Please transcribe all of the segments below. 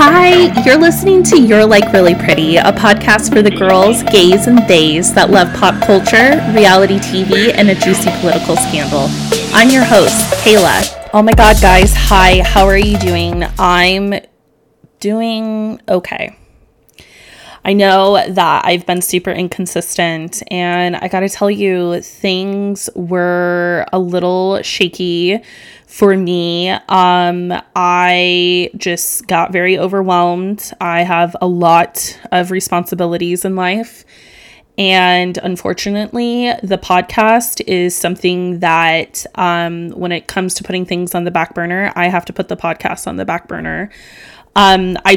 Hi, you're listening to You're Like Really Pretty, a podcast for the girls, gays, and theys that love pop culture, reality TV, and a juicy political scandal. I'm your host, Kayla. Oh my god, guys. Hi, how are you doing? I'm doing okay. I know that I've been super inconsistent, and I gotta tell you, things were a little shaky for me. I just got very overwhelmed. I have a lot of responsibilities in life, and unfortunately, the podcast is something that when it comes to putting things on the back burner, I have to put the podcast on the back burner. I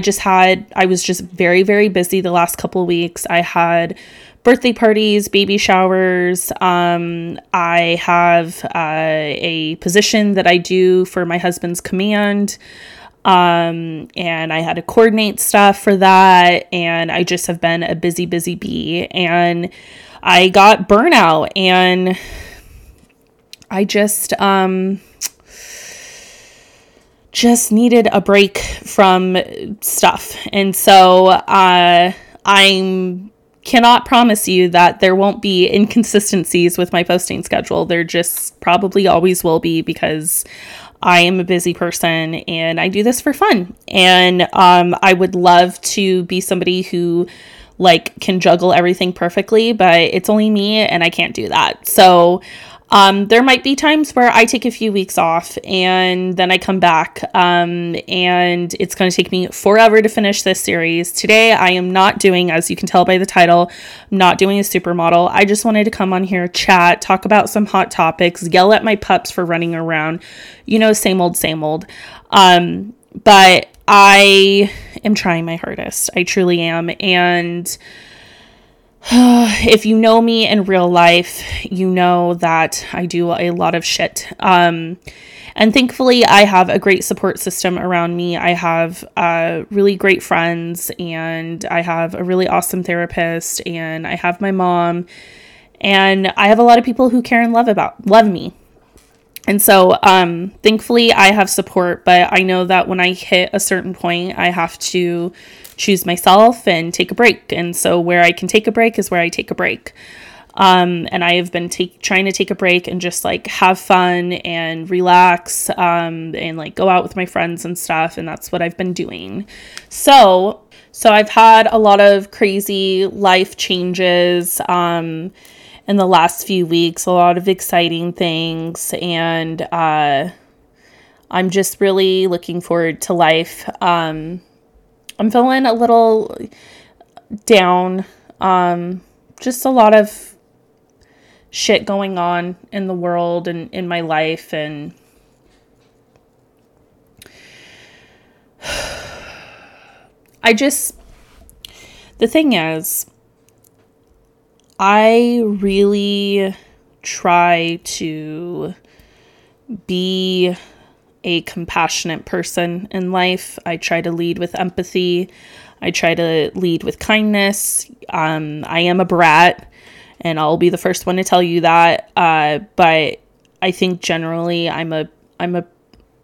was just very, very busy the last couple of weeks. I had birthday parties, baby showers. I have a position that I do for my husband's command. And I had to coordinate stuff for that. And I just have been a busy, busy bee. And I got burnout. And I just needed a break from stuff. And so I cannot promise you that there won't be inconsistencies with my posting schedule. There just probably always will be, because I am a busy person and I do this for fun. And I would love to be somebody who can juggle everything perfectly, but it's only me and I can't do that. So there might be times where I take a few weeks off and then I come back, and it's going to take me forever to finish this series. Today, I am not doing, as you can tell by the title, I'm not doing a supermodel. I just wanted to come on here, chat, talk about some hot topics, yell at my pups for running around, same old, same old. But I am trying my hardest. I truly am. And if you know me in real life, you know that I do a lot of shit. And thankfully, I have a great support system around me. I have really great friends, and I have a really awesome therapist, and I have my mom, and I have a lot of people who care and love me. And so, thankfully, I have support, but I know that when I hit a certain point, I have to choose myself and take a break. And so where I can take a break is where I take a break. And I have been trying to take a break and just have fun and relax, and go out with my friends and stuff. And that's what I've been doing. So I've had a lot of crazy life changes, in the last few weeks, a lot of exciting things, and I'm just really looking forward to life. I'm feeling a little down, just a lot of shit going on in the world and in my life, and the thing is, I really try to be a compassionate person in life. I try to lead with empathy. I try to lead with kindness. I am a brat, and I'll be the first one to tell you that. But I think generally I'm a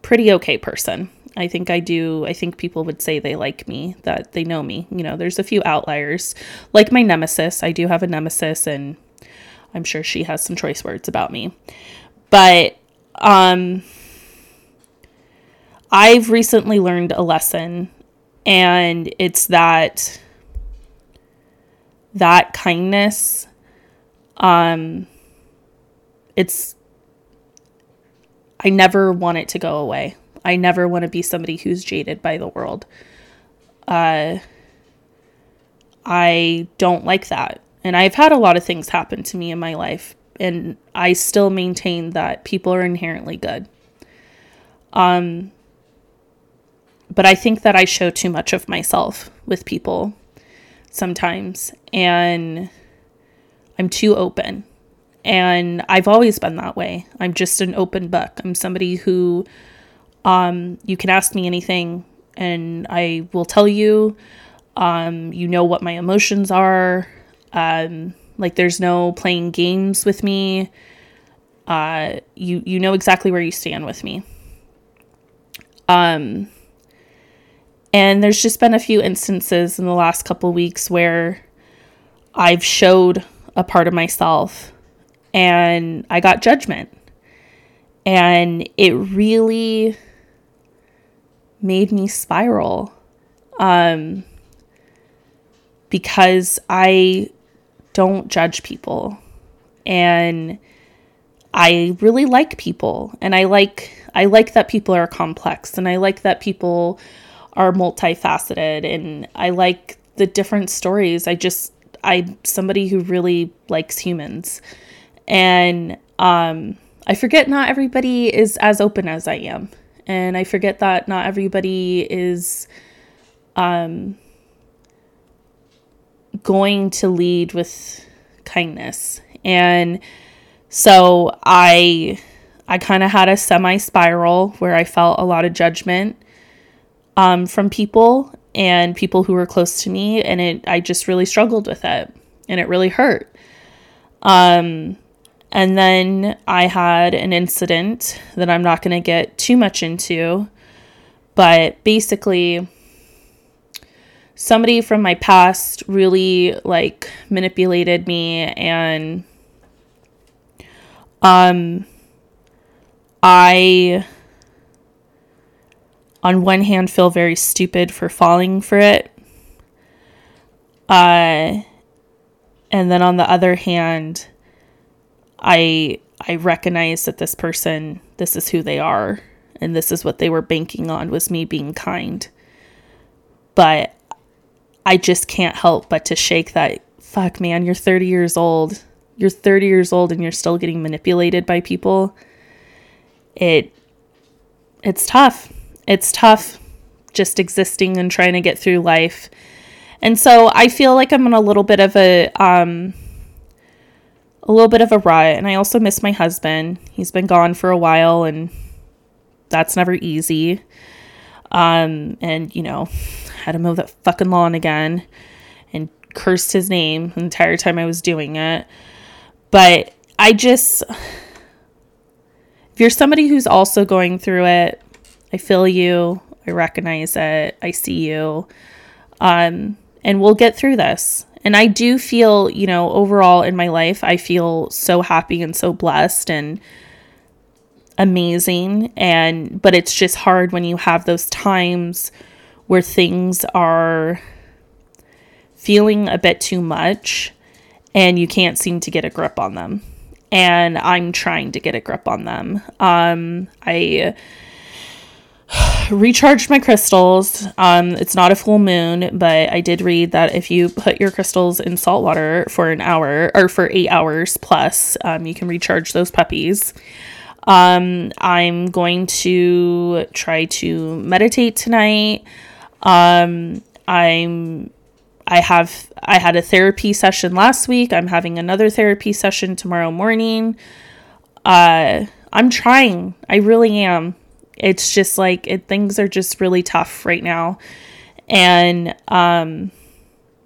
pretty okay person. I think I do. I think people would say they like me, that they know me. There's a few outliers, like my nemesis. I do have a nemesis, and I'm sure she has some choice words about me. But I've recently learned a lesson, and it's that kindness, I never want it to go away. I never want to be somebody who's jaded by the world. I don't like that. And I've had a lot of things happen to me in my life, and I still maintain that people are inherently good. But I think that I show too much of myself with people sometimes, and I'm too open. And I've always been that way. I'm just an open book. I'm somebody who you can ask me anything and I will tell you, what my emotions are. There's no playing games with me. You know exactly where you stand with me. And there's just been a few instances in the last couple weeks where I've showed a part of myself and I got judgment. And it really made me spiral, because I don't judge people and I really like people. And I like that people are complex, and I like that people are multifaceted, and I like the different stories. I'm somebody who really likes humans, and I forget not everybody is as open as I am, and I forget that not everybody is going to lead with kindness. And so I kind of had a semi-spiral where I felt a lot of judgment from people and people who were close to me. And I just really struggled with it, and it really hurt. And then I had an incident that I'm not going to get too much into, but basically somebody from my past really manipulated me, and I on one hand feel very stupid for falling for it, and then on the other hand, I recognize that this is who they are, and this is what they were banking on, was me being kind. But I just can't help but to shake that, fuck man, you're 30 years old. You're 30 years old and you're still getting manipulated by people. It's tough. It's tough just existing and trying to get through life. And so I feel like I'm in a little bit of a rut. And I also miss my husband. He's been gone for a while, and that's never easy. And had to mow that fucking lawn again and cursed his name the entire time I was doing it. But if you're somebody who's also going through it, I feel you, I recognize it, I see you, and we'll get through this. And I do feel, overall in my life, I feel so happy and so blessed and amazing, but it's just hard when you have those times where things are feeling a bit too much and you can't seem to get a grip on them. And I'm trying to get a grip on them. I recharged my crystals. It's not a full moon, but I did read that if you put your crystals in salt water for an hour, or for 8 hours plus, you can recharge those puppies. I'm going to try to meditate tonight. I had a therapy session last week. I'm having another therapy session tomorrow morning. I'm trying. I really am. It's just things are just really tough right now. And,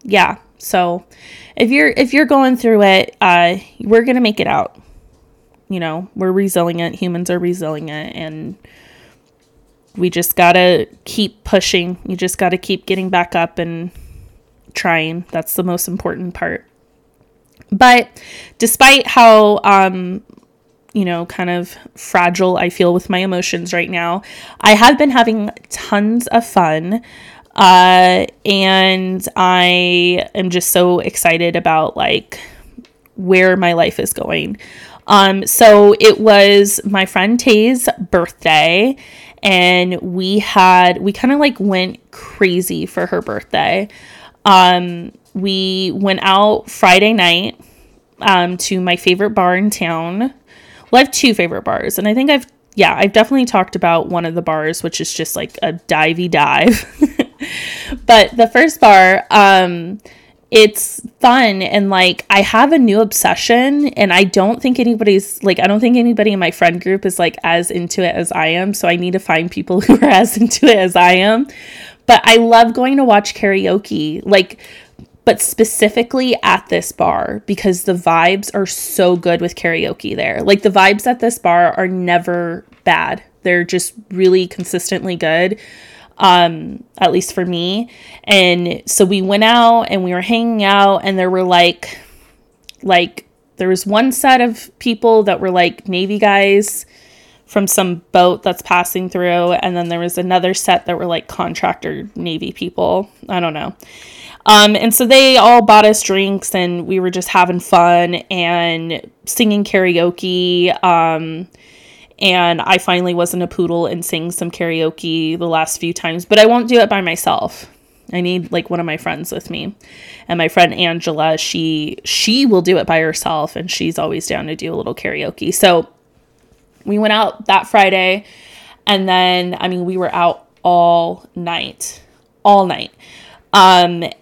yeah. So if you're going through it, we're going to make it out. We're resilient. Humans are resilient, and we just got to keep pushing. You just got to keep getting back up and trying. That's the most important part. But despite how, kind of fragile I feel with my emotions right now, I have been having tons of fun. And I am just so excited about where my life is going. So it was my friend Tay's birthday, and we kind of went crazy for her birthday. We went out Friday night, to my favorite bar in town. Well, I have two favorite bars, and I think I've definitely talked about one of the bars, which is just a divey dive. But the first bar, it's fun, and I have a new obsession, and I don't think anybody in my friend group is as into it as I am, so I need to find people who are as into it as I am. But I love going to watch karaoke, but specifically at this bar, because the vibes are so good with karaoke there. The vibes at this bar are never bad. They're just really consistently good. at least for me. And so we went out and we were hanging out, and there were like there was one set of people that were like Navy guys from some boat that's passing through, and then there was another set that were like contractor Navy people. I don't know. And so they all bought us drinks, and we were just having fun and singing karaoke. And I finally wasn't a poodle and sang some karaoke the last few times, but I won't do it by myself. I need like one of my friends with me, and my friend Angela, she will do it by herself, and she's always down to do a little karaoke. So we went out that Friday, and then, I mean, we were out all night. And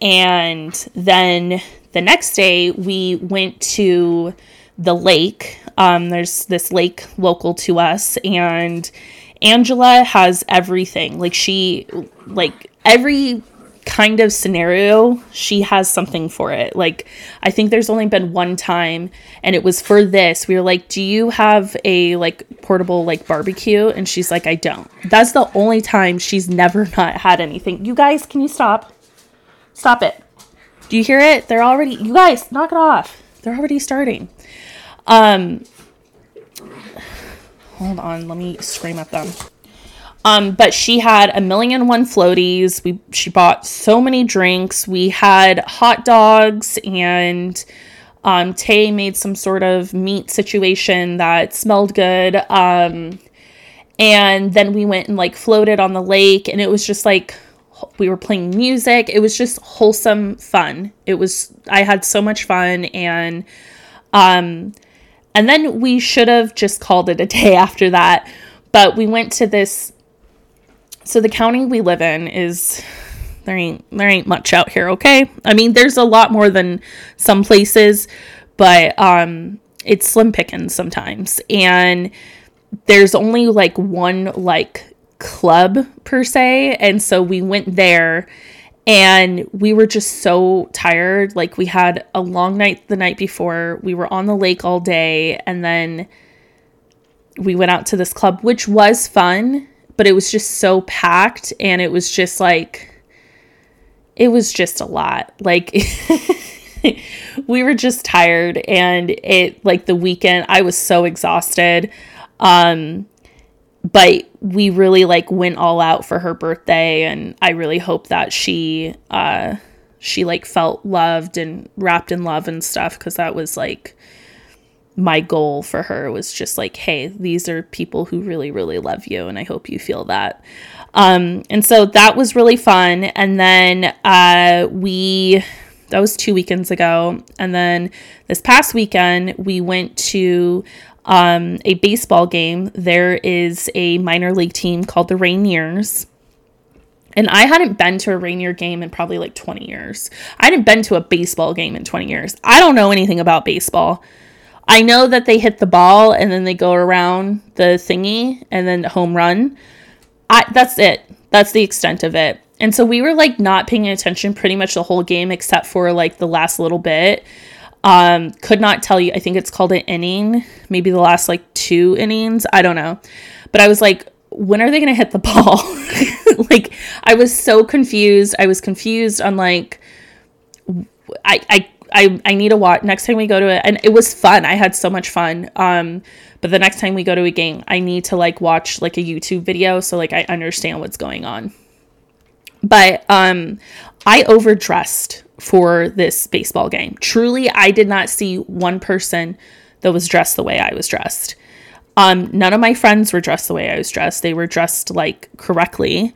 then the next day we went to the lake. There's this lake local to us, and Angela has everything. Like she, like every kind of scenario, she has something for it. Like, I think there's only been one time, and it was for this. We were like, do you have a like portable like barbecue? And she's like, I don't. That's the only time she's never not had anything. You guys, can you stop? Stop it. Do you hear it? They're already, you guys, knock it off. They're already starting. Hold on. Let me scream at them. But she had 1,000,001 floaties. She bought so many drinks. We had hot dogs, and Tay made some sort of meat situation that smelled good. And then we went and like floated on the lake, and it was just like, we were playing music. It was just wholesome fun. I had so much fun. And, and then we should have just called it a day after that, but we went to this. So the county we live in is, there ain't much out here. Okay. I mean, there's a lot more than some places, but, it's slim pickings sometimes. And there's only like one, like, club per se. And so we went there, and we were just so tired. Like, we had a long night the night before, we were on the lake all day, and then we went out to this club, which was fun, but it was just so packed, and it was just like, it was just a lot. Like, we were just tired, and it, like, the weekend, I was so exhausted. But we really like went all out for her birthday, and I really hope that she like felt loved and wrapped in love and stuff, because that was like my goal for her, was just like, hey, these are people who really, really love you, and I hope you feel that. And so that was really fun. And then that was 2 weekends ago. And then this past weekend we went to a baseball game. There is a minor league team called the Rainiers, and I hadn't been to a Rainier game in probably like 20 years. I hadn't been to a baseball game in 20 years. I don't know anything about baseball. I know that they hit the ball and then they go around the thingy and then home run. That's it. That's the extent of it. And so we were like not paying attention pretty much the whole game, except for like the last little bit. Could not tell you. I think it's called an inning, maybe the last like 2 innings. I don't know. But I was like, when are they going to hit the ball? Like, I was so confused. I was confused on like, I need to watch next time we go to it. And it was fun. I had so much fun. But the next time we go to a game, I need to like watch like a YouTube video, so like I understand what's going on. But, I overdressed for this baseball game. Truly, I did not see one person that was dressed the way I was dressed. None of my friends were dressed the way I was dressed. They were dressed like correctly.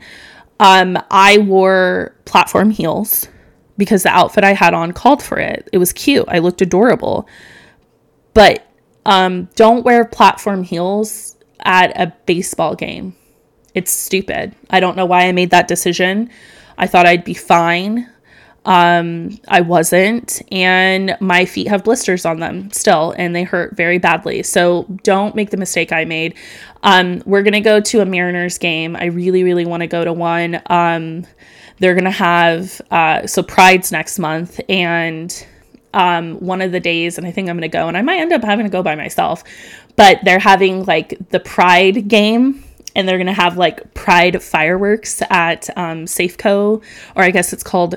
I wore platform heels because the outfit I had on called for it. It was cute. I looked adorable. But don't wear platform heels at a baseball game. It's stupid. I don't know why I made that decision. I thought I'd be fine. I wasn't, and my feet have blisters on them still, and they hurt very badly. So don't make the mistake I made. We're going to go to a Mariners game. I really, really want to go to one. They're going to have, so Pride's next month, and, one of the days, and I think I'm going to go, and I might end up having to go by myself, but they're having like the Pride game. and they're going to have like pride fireworks at Safeco, or I guess it's called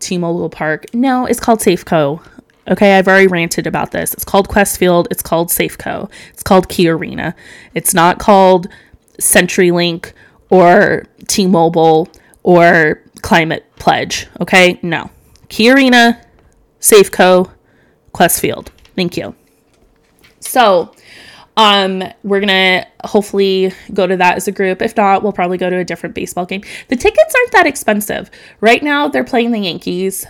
T-Mobile Park. No, it's called Safeco. Okay, I've already ranted about this. It's called Questfield. It's called Safeco. It's called Key Arena. It's not called CenturyLink or T-Mobile or Climate Pledge. Okay, no. Key Arena, Safeco, Questfield. Thank you. So, we're gonna hopefully go to that as a group. If not, we'll probably go to a different baseball game. The tickets aren't that expensive. Right now, they're playing the Yankees.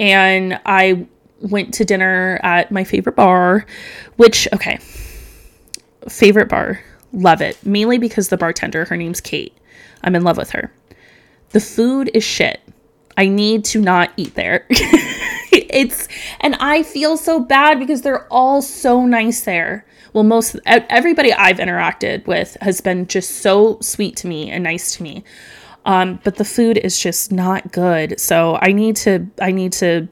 And I went to dinner at my favorite bar, which, okay, favorite bar, love it. Mainly because the bartender, her name's Kate. I'm in love with her. The food is shit. I need to not eat there. And I feel so bad because they're all so nice there. Well, everybody I've interacted with has been just so sweet to me and nice to me. But the food is just not good. So I need to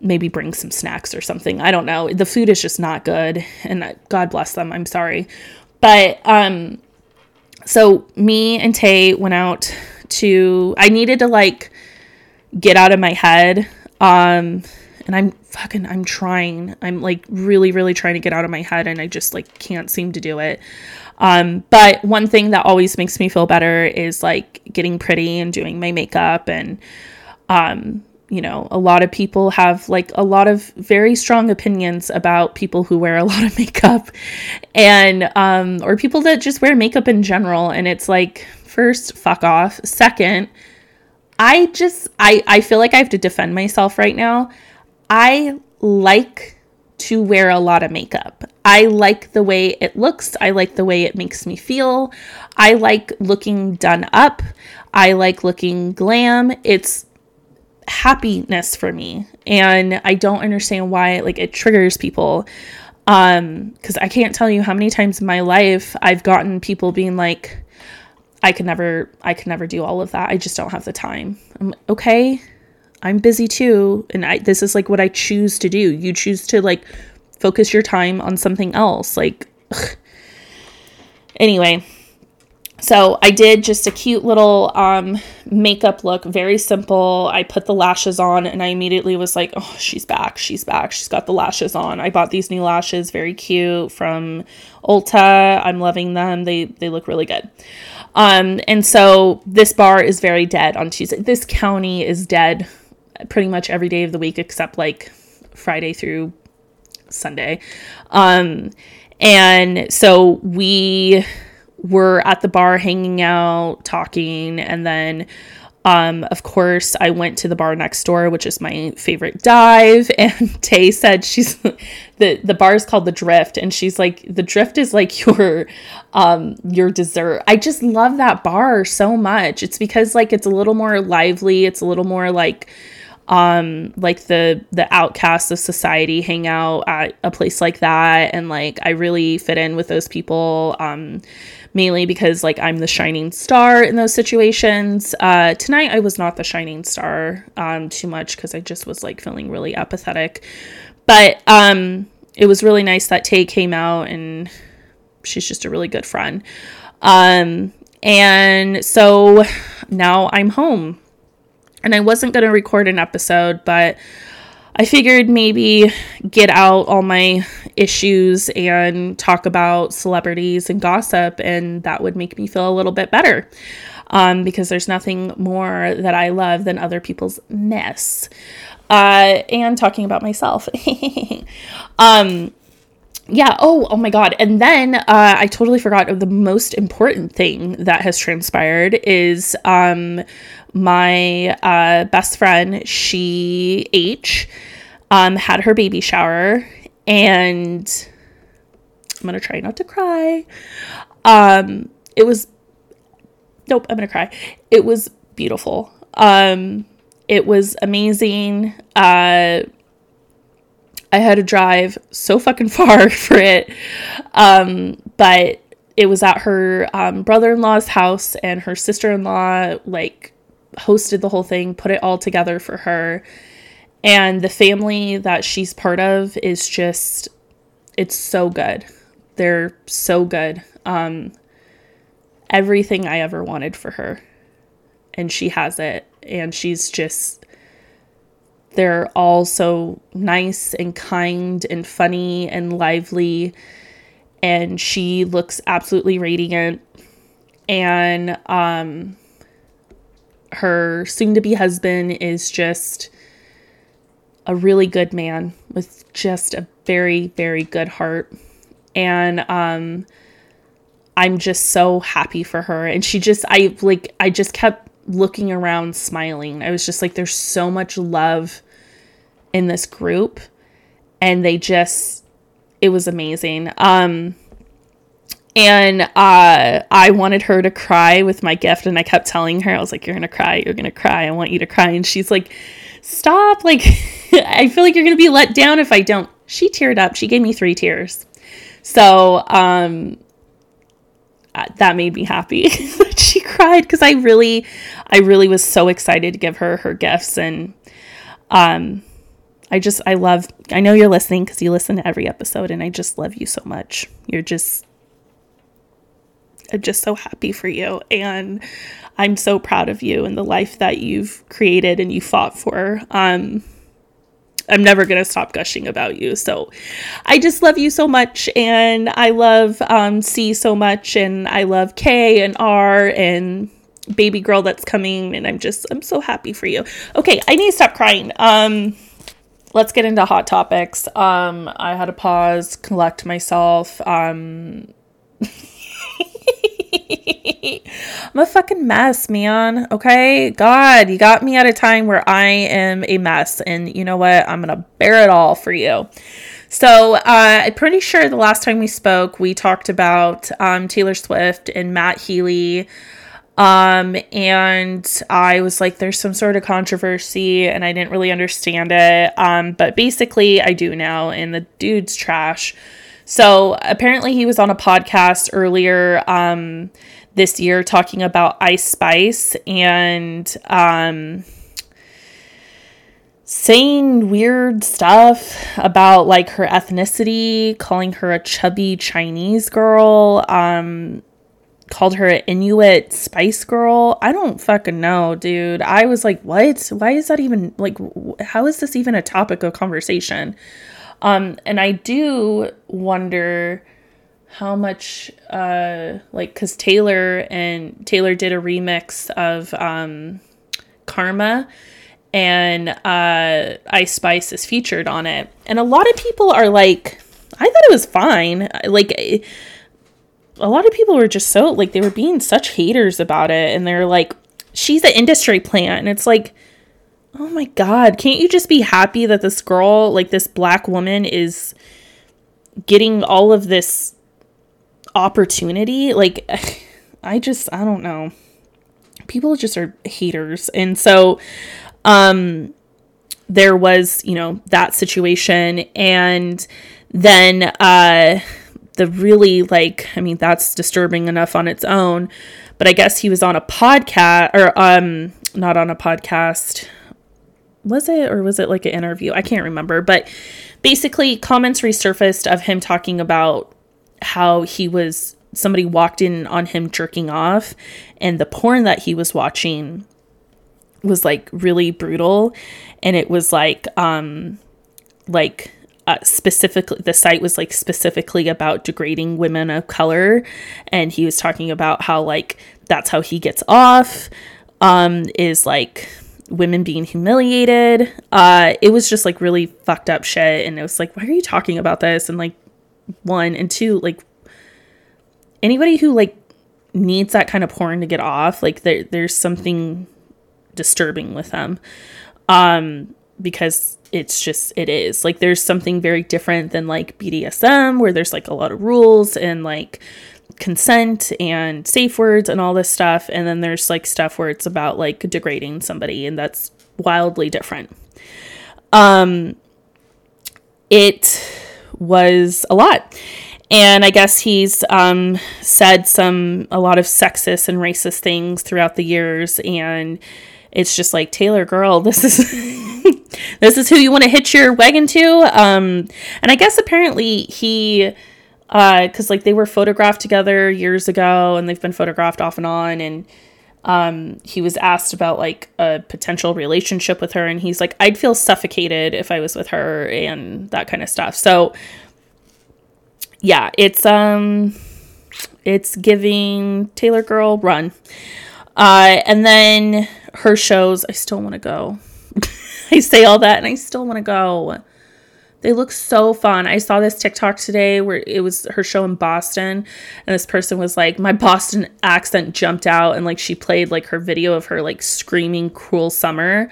maybe bring some snacks or something. I don't know. The food is just not good, and God bless them. I'm sorry. But, so me and Tay went out to, I needed to like get out of my head. And I'm trying. I'm like really, really trying to get out of my head, and I just like can't seem to do it. But one thing that always makes me feel better is like getting pretty and doing my makeup. And, you know, a lot of people have like a lot of very strong opinions about people who wear a lot of makeup and, or people that just wear makeup in general. And it's like, first, fuck off. Second, I feel like I have to defend myself right now. I like to wear a lot of makeup. I like the way it looks. I like the way it makes me feel. I like looking done up. I like looking glam. It's happiness for me. And I don't understand why like it triggers people. 'Cause I can't tell you how many times in my life I've gotten people being like, I could never do all of that. I just don't have the time. Okay. I'm busy too. And this is like what I choose to do. You choose to like focus your time on something else. Like, ugh. Anyway, so I did just a cute little, makeup look, very simple. I put the lashes on and I immediately was like, oh, she's back. She's got the lashes on. I bought these new lashes, very cute, from Ulta. I'm loving them. They look really good. And so this bar is very dead on Tuesday. This county is dead pretty much every day of the week, except like Friday through Sunday. And so we were at the bar hanging out, talking. And then, of course I went to the bar next door, which is my favorite dive. And Tay said, she's the bar is called The Drift. And she's like, The Drift is like your dessert. I just love that bar so much. It's because like, it's a little more lively. It's a little more like the outcasts of society hang out at a place like that. And like, I really fit in with those people, mainly because like I'm the shining star in those situations. Tonight I was not the shining star, too much. 'Cause I just was like feeling really apathetic, but, it was really nice that Tay came out, and she's just a really good friend. And so now I'm home. And I wasn't going to record an episode, but I figured maybe get out all my issues and talk about celebrities and gossip, and that would make me feel a little bit better, because there's nothing more that I love than other people's mess, and talking about myself. Yeah. Oh my God. And then, I totally forgot the most important thing that has transpired is, my, best friend, had her baby shower, and I'm going to try not to cry. I'm going to cry. It was beautiful. It was amazing. I had to drive so fucking far for it. But it was at her brother-in-law's house, and her sister-in-law like hosted the whole thing, put it all together for her. And the family that she's part of is just, it's so good. They're so good. everything I ever wanted for her. And she has it. And she's just, they're all so nice and kind and funny and lively. And she looks absolutely radiant. And her soon-to-be husband is just a really good man with just a very, very good heart. And I'm just so happy for her. And she just, I just kept looking around smiling. I was just like, there's so much love in this group. And they just, it was amazing. And I wanted her to cry with my gift. And I kept telling her, I was like, you're going to cry. I want you to cry. And she's like, stop. Like, I feel like you're going to be let down if I don't. She teared up. She gave me 3 tears. So, that made me happy that she cried, because I really was so excited to give her her gifts. And I know you're listening, because you listen to every episode, and I just love you so much. I'm just so happy for you, and I'm so proud of you and the life that you've created and you fought for. I'm never going to stop gushing about you. So I just love you so much. And I love C so much. And I love K and R and baby girl that's coming. And I'm so happy for you. Okay, I need to stop crying. Let's get into hot topics. I had to pause, collect myself. I'm a fucking mess, man. Okay, God, you got me at a time where I am a mess, and you know what? I'm gonna bear it all for you. So I'm pretty sure the last time we spoke, we talked about Taylor Swift and Matt Healy, and I was like, there's some sort of controversy, and I didn't really understand it, but basically I do now, and the dude's trash. So apparently he was on a podcast earlier this year talking about Ice Spice and saying weird stuff about like her ethnicity, calling her a chubby Chinese girl, called her an Inuit Spice Girl. I don't fucking know, dude. I was like, what? Why is that even, like, how is this even a topic of conversation? And I do wonder how much, cause Taylor did a remix of, Karma, and, Ice Spice is featured on it. And a lot of people are like, I thought it was fine. Like, a lot of people were just so, like, they were being such haters about it. And they're like, she's an industry plant. And it's like, oh my God, can't you just be happy that this girl, like this black woman, is getting all of this opportunity? Like, I don't know. People just are haters. And so there was, that situation. And then the really, like, I mean, that's disturbing enough on its own. But I guess he was on a podcast, or not on a podcast. Was it, or was it like an interview? I can't remember. But basically comments resurfaced of him talking about how somebody walked in on him jerking off, and the porn that he was watching was like really brutal. And it was like, specifically, the site was like specifically about degrading women of color. And he was talking about how like, that's how he gets off, is like women being humiliated. It was just like really fucked up shit. And it was like, why are you talking about this? And like, one, and two, like, anybody who like needs that kind of porn to get off, like there's something disturbing with them, because it's just, it is like, there's something very different than like BDSM, where there's like a lot of rules and like consent and safe words and all this stuff. And then there's like stuff where it's about like degrading somebody, and that's wildly different. It was a lot. And I guess he's said a lot of sexist and racist things throughout the years. And it's just like, Taylor, girl, this is this is who you want to hitch your wagon to. And I guess apparently he because like they were photographed together years ago and they've been photographed off and on. And he was asked about like a potential relationship with her, and he's like, I'd feel suffocated if I was with her and that kind of stuff. So yeah, it's giving Taylor girl run. And then her shows, I still want to go. I say all that and I still want to go. They look so fun. I saw this TikTok today where it was her show in Boston, and this person was like, my Boston accent jumped out, and like she played like her video of her like screaming Cruel Summer,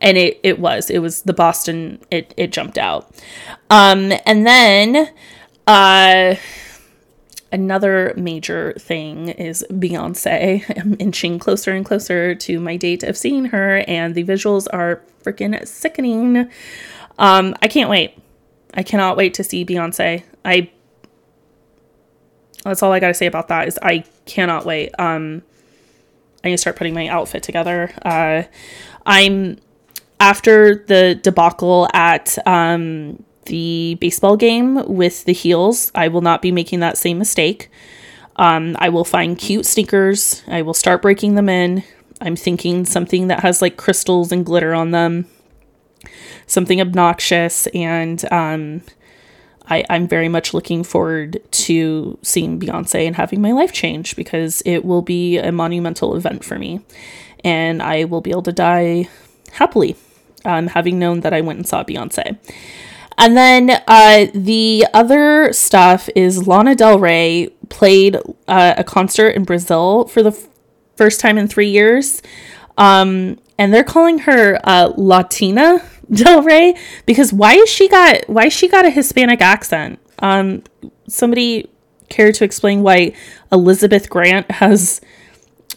and it was the Boston, it jumped out. And then another major thing is Beyoncé. I'm inching closer and closer to my date of seeing her, and the visuals are freaking sickening. I can't wait. I cannot wait to see Beyoncé. That's all I got to say about that is I cannot wait. I need to start putting my outfit together. After the debacle at, the baseball game with the heels, I will not be making that same mistake. I will find cute sneakers. I will start breaking them in. I'm thinking something that has like crystals and glitter on them. Something obnoxious, and I'm very much looking forward to seeing Beyoncé and having my life change, because it will be a monumental event for me, and I will be able to die happily, having known that I went and saw Beyoncé. And then the other stuff is Lana Del Rey played a concert in Brazil for the first time in 3 years. And they're calling her Latina Del Rey, because why has she got a Hispanic accent? Somebody care to explain why Elizabeth Grant has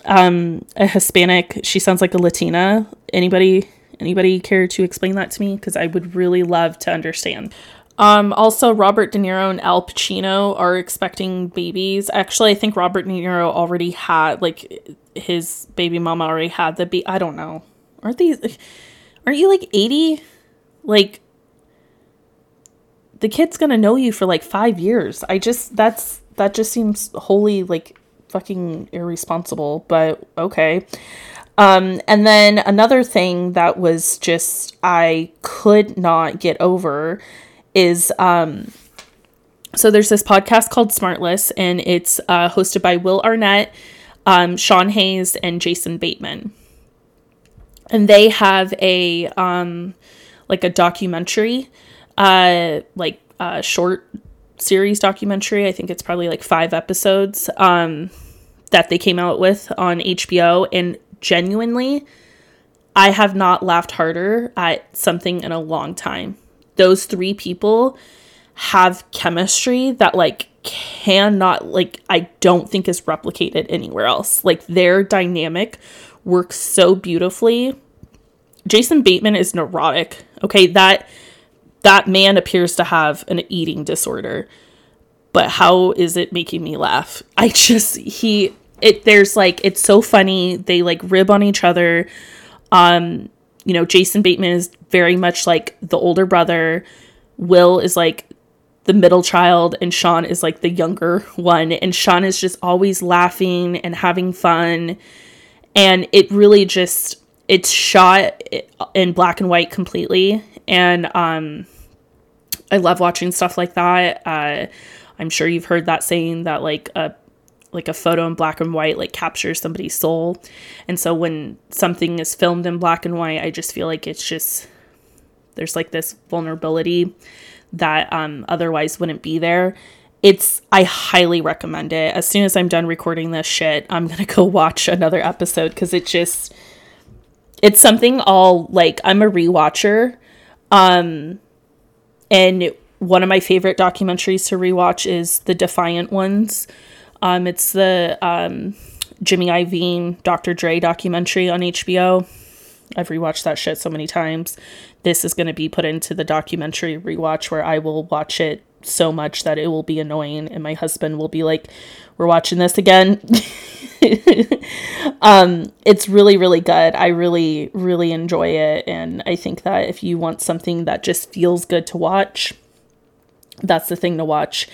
a Hispanic? She sounds like a Latina. Anybody care to explain that to me? Because I would really love to understand. Also, Robert De Niro and Al Pacino are expecting babies. Actually, I think Robert De Niro already had, like, his baby mama already had the baby. I don't know. Aren't you, like, 80? Like, the kid's gonna know you for, like, 5 years. That just seems wholly, like, fucking irresponsible. But, okay. And then another thing that was just, I could not get over is, so there's this podcast called Smartless, and it's hosted by Will Arnett, Sean Hayes, and Jason Bateman. And they have a, like a documentary, like a short series documentary. I think it's probably like 5 episodes, that they came out with on HBO, and genuinely, I have not laughed harder at something in a long time. Those 3 people have chemistry that, like, cannot, like, I don't think is replicated anywhere else. Like, their dynamic works so beautifully. Jason Bateman is neurotic. Okay, that man appears to have an eating disorder. But how is it making me laugh? There's like, it's so funny. They like rib on each other. You know, Jason Bateman is very much like the older brother. Will is like the middle child, and Sean is like the younger one. And Sean is just always laughing and having fun. And it really just, it's shot in black and white completely. And I love watching stuff like that. I'm sure you've heard that saying that like a photo in black and white, like, captures somebody's soul. And so when something is filmed in black and white, I just feel like it's just, there's like this vulnerability that otherwise wouldn't be there. I highly recommend it. As soon as I'm done recording this shit, I'm going to go watch another episode, because it's something all, like, I'm a rewatcher. And one of my favorite documentaries to rewatch is The Defiant Ones. It's the Jimmy Iovine, Dr. Dre documentary on HBO. I've rewatched that shit so many times. This is going to be put into the documentary rewatch, where I will watch it so much that it will be annoying, and my husband will be like, we're watching this again. It's really, really good. I really, really enjoy it. And I think that if you want something that just feels good to watch, that's the thing to watch.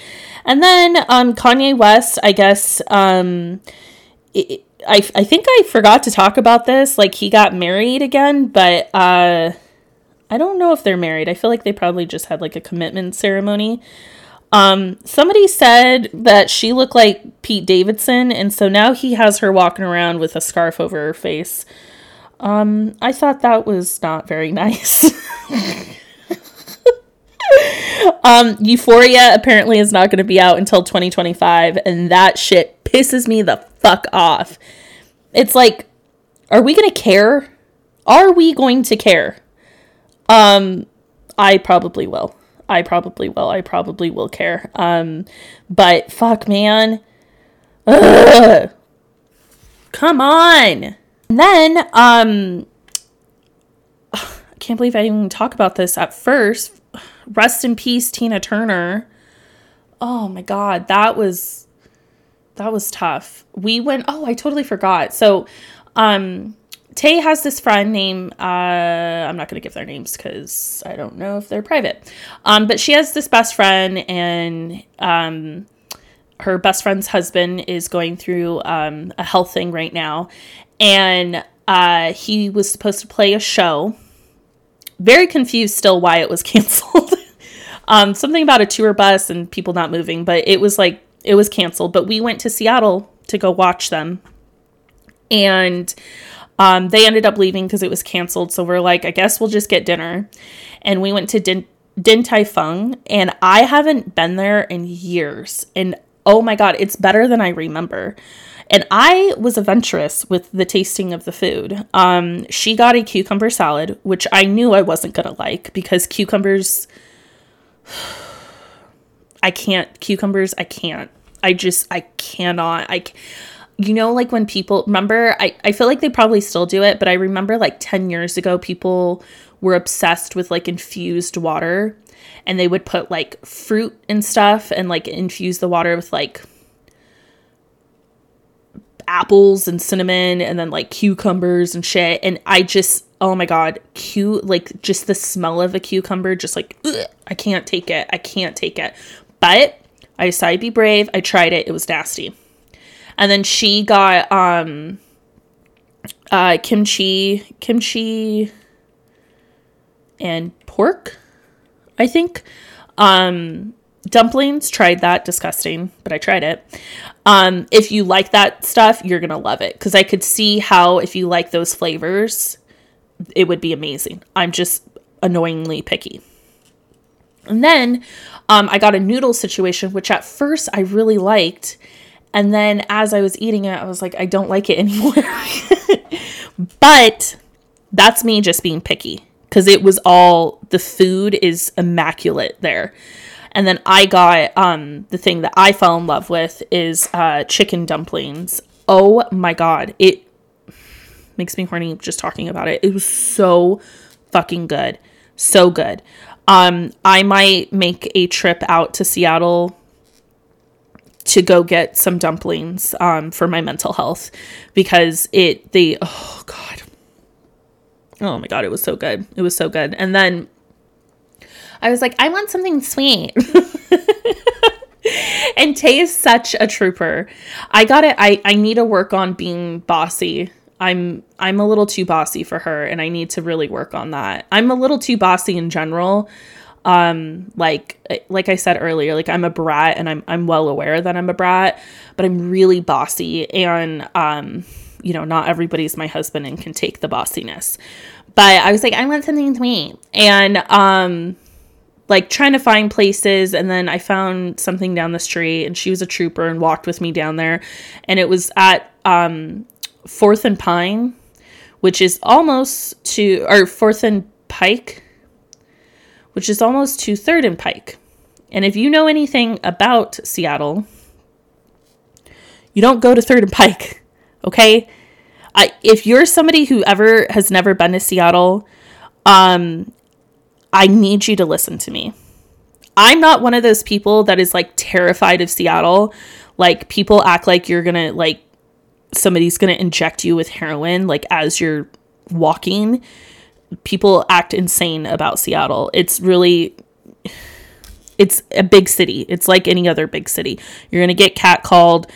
And then Kanye West, I guess, I think I forgot to talk about this. Like, he got married again, but I don't know if they're married. I feel like they probably just had like a commitment ceremony. Somebody said that she looked like Pete Davidson, and so now he has her walking around with a scarf over her face. I thought that was not very nice. Euphoria apparently is not going to be out until 2025, and that shit pisses me the fuck off. It's like, are we going to care? Are we going to care? I probably will. I probably will care. But fuck, man. Ugh. Come on. And then, I can't believe I didn't even talk about this at first. Rest in peace, Tina Turner. Oh my God. That was tough. I totally forgot. So, Tay has this friend named, I'm not going to give their names because I don't know if they're private. But she has this best friend, and her best friend's husband is going through a health thing right now. And he was supposed to play a show. Very confused still why it was canceled. Something about a tour bus and people not moving, but it was canceled. But we went to Seattle to go watch them. And they ended up leaving because it was canceled. So we're like, I guess we'll just get dinner. And we went to Din Tai Fung. And I haven't been there in years. And oh my God, it's better than I remember. And I was adventurous with the tasting of the food. She got a cucumber salad, which I knew I wasn't going to like because cucumbers, I cannot. You know, like when people, remember, I feel like they probably still do it, but I remember like 10 years ago, people were obsessed with like infused water, and they would put like fruit and stuff and like infuse the water with like apples and cinnamon and then like cucumbers and shit. And I just, oh my God, like just the smell of a cucumber, just like, ugh, I can't take it. But I decided to be brave. I tried it. It was nasty. And then she got kimchi and pork, I think. Dumplings, tried that. Disgusting, but I tried it. If you like that stuff, you're going to love it. Because I could see how if you like those flavors, it would be amazing. I'm just annoyingly picky. And then I got a noodle situation, which at first I really liked. And then as I was eating it, I was like, I don't like it anymore. But that's me just being picky, because it was all, the food is immaculate there. And then I got, the thing that I fell in love with is chicken dumplings. Oh my God. It makes me horny just talking about it. It was so fucking good. So good. I might make a trip out to Seattle to go get some dumplings for my mental health, because oh my God, it was so good. It was so good. And then I was like, I want something sweet. And Tay is such a trooper. I need to work on being bossy. I'm a little too bossy for her, and I need to really work on that. I'm a little too bossy in general. Like I said earlier, like I'm a brat, and I'm well aware that I'm a brat, but I'm really bossy, and, you know, not everybody's my husband and can take the bossiness, but I was like, I want something to eat, and, like trying to find places. And then I found something down the street, and she was a trooper and walked with me down there, and it was at, 4th and Pine, which is almost to, or 4th and Pike, which is almost to 3rd and Pike. And if you know anything about Seattle, you don't go to 3rd and Pike, okay? If you're somebody who ever has never been to Seattle, I need you to listen to me. I'm not one of those people that is like terrified of Seattle. Like people act like you're gonna, like somebody's gonna inject you with heroin, like as you're walking. People act insane about Seattle. It's really, it's a big city. It's like any other big city. You're going to get catcalled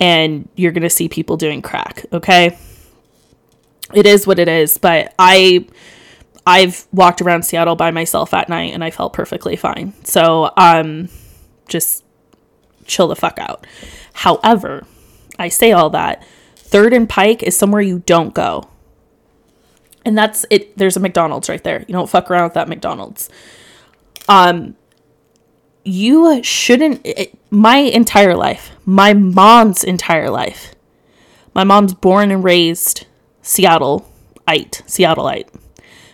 and you're going to see people doing crack. Okay. It is what it is. But I've walked around Seattle by myself at night and I felt perfectly fine. So, just chill the fuck out. However, I say all that, Third and Pike is somewhere you don't go. And that's it. There's a McDonald's right there. You don't fuck around with that McDonald's. You shouldn't, my entire life, my mom's entire life, my mom's born and raised Seattleite.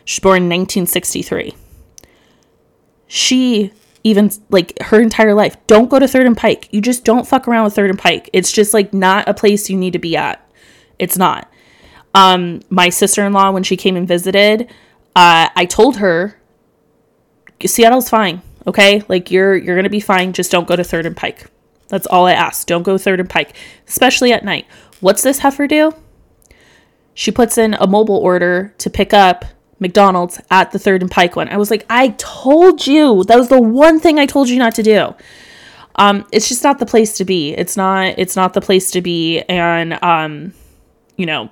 She's born in 1963. She even, like, her entire life, don't go to Third and Pike. You just don't fuck around with Third and Pike. It's just, like, not a place you need to be at. It's not. My sister-in-law, when she came and visited, I told her, Seattle's fine. Okay, like you're gonna be fine. Just don't go to Third and Pike. That's all I asked. Don't go Third and Pike, especially at night. What's this heifer do? She puts in a mobile order to pick up McDonald's at the Third and Pike one. I was like, I told you. That was the one thing I told you not to do. It's just not the place to be. It's not the place to be. And you know,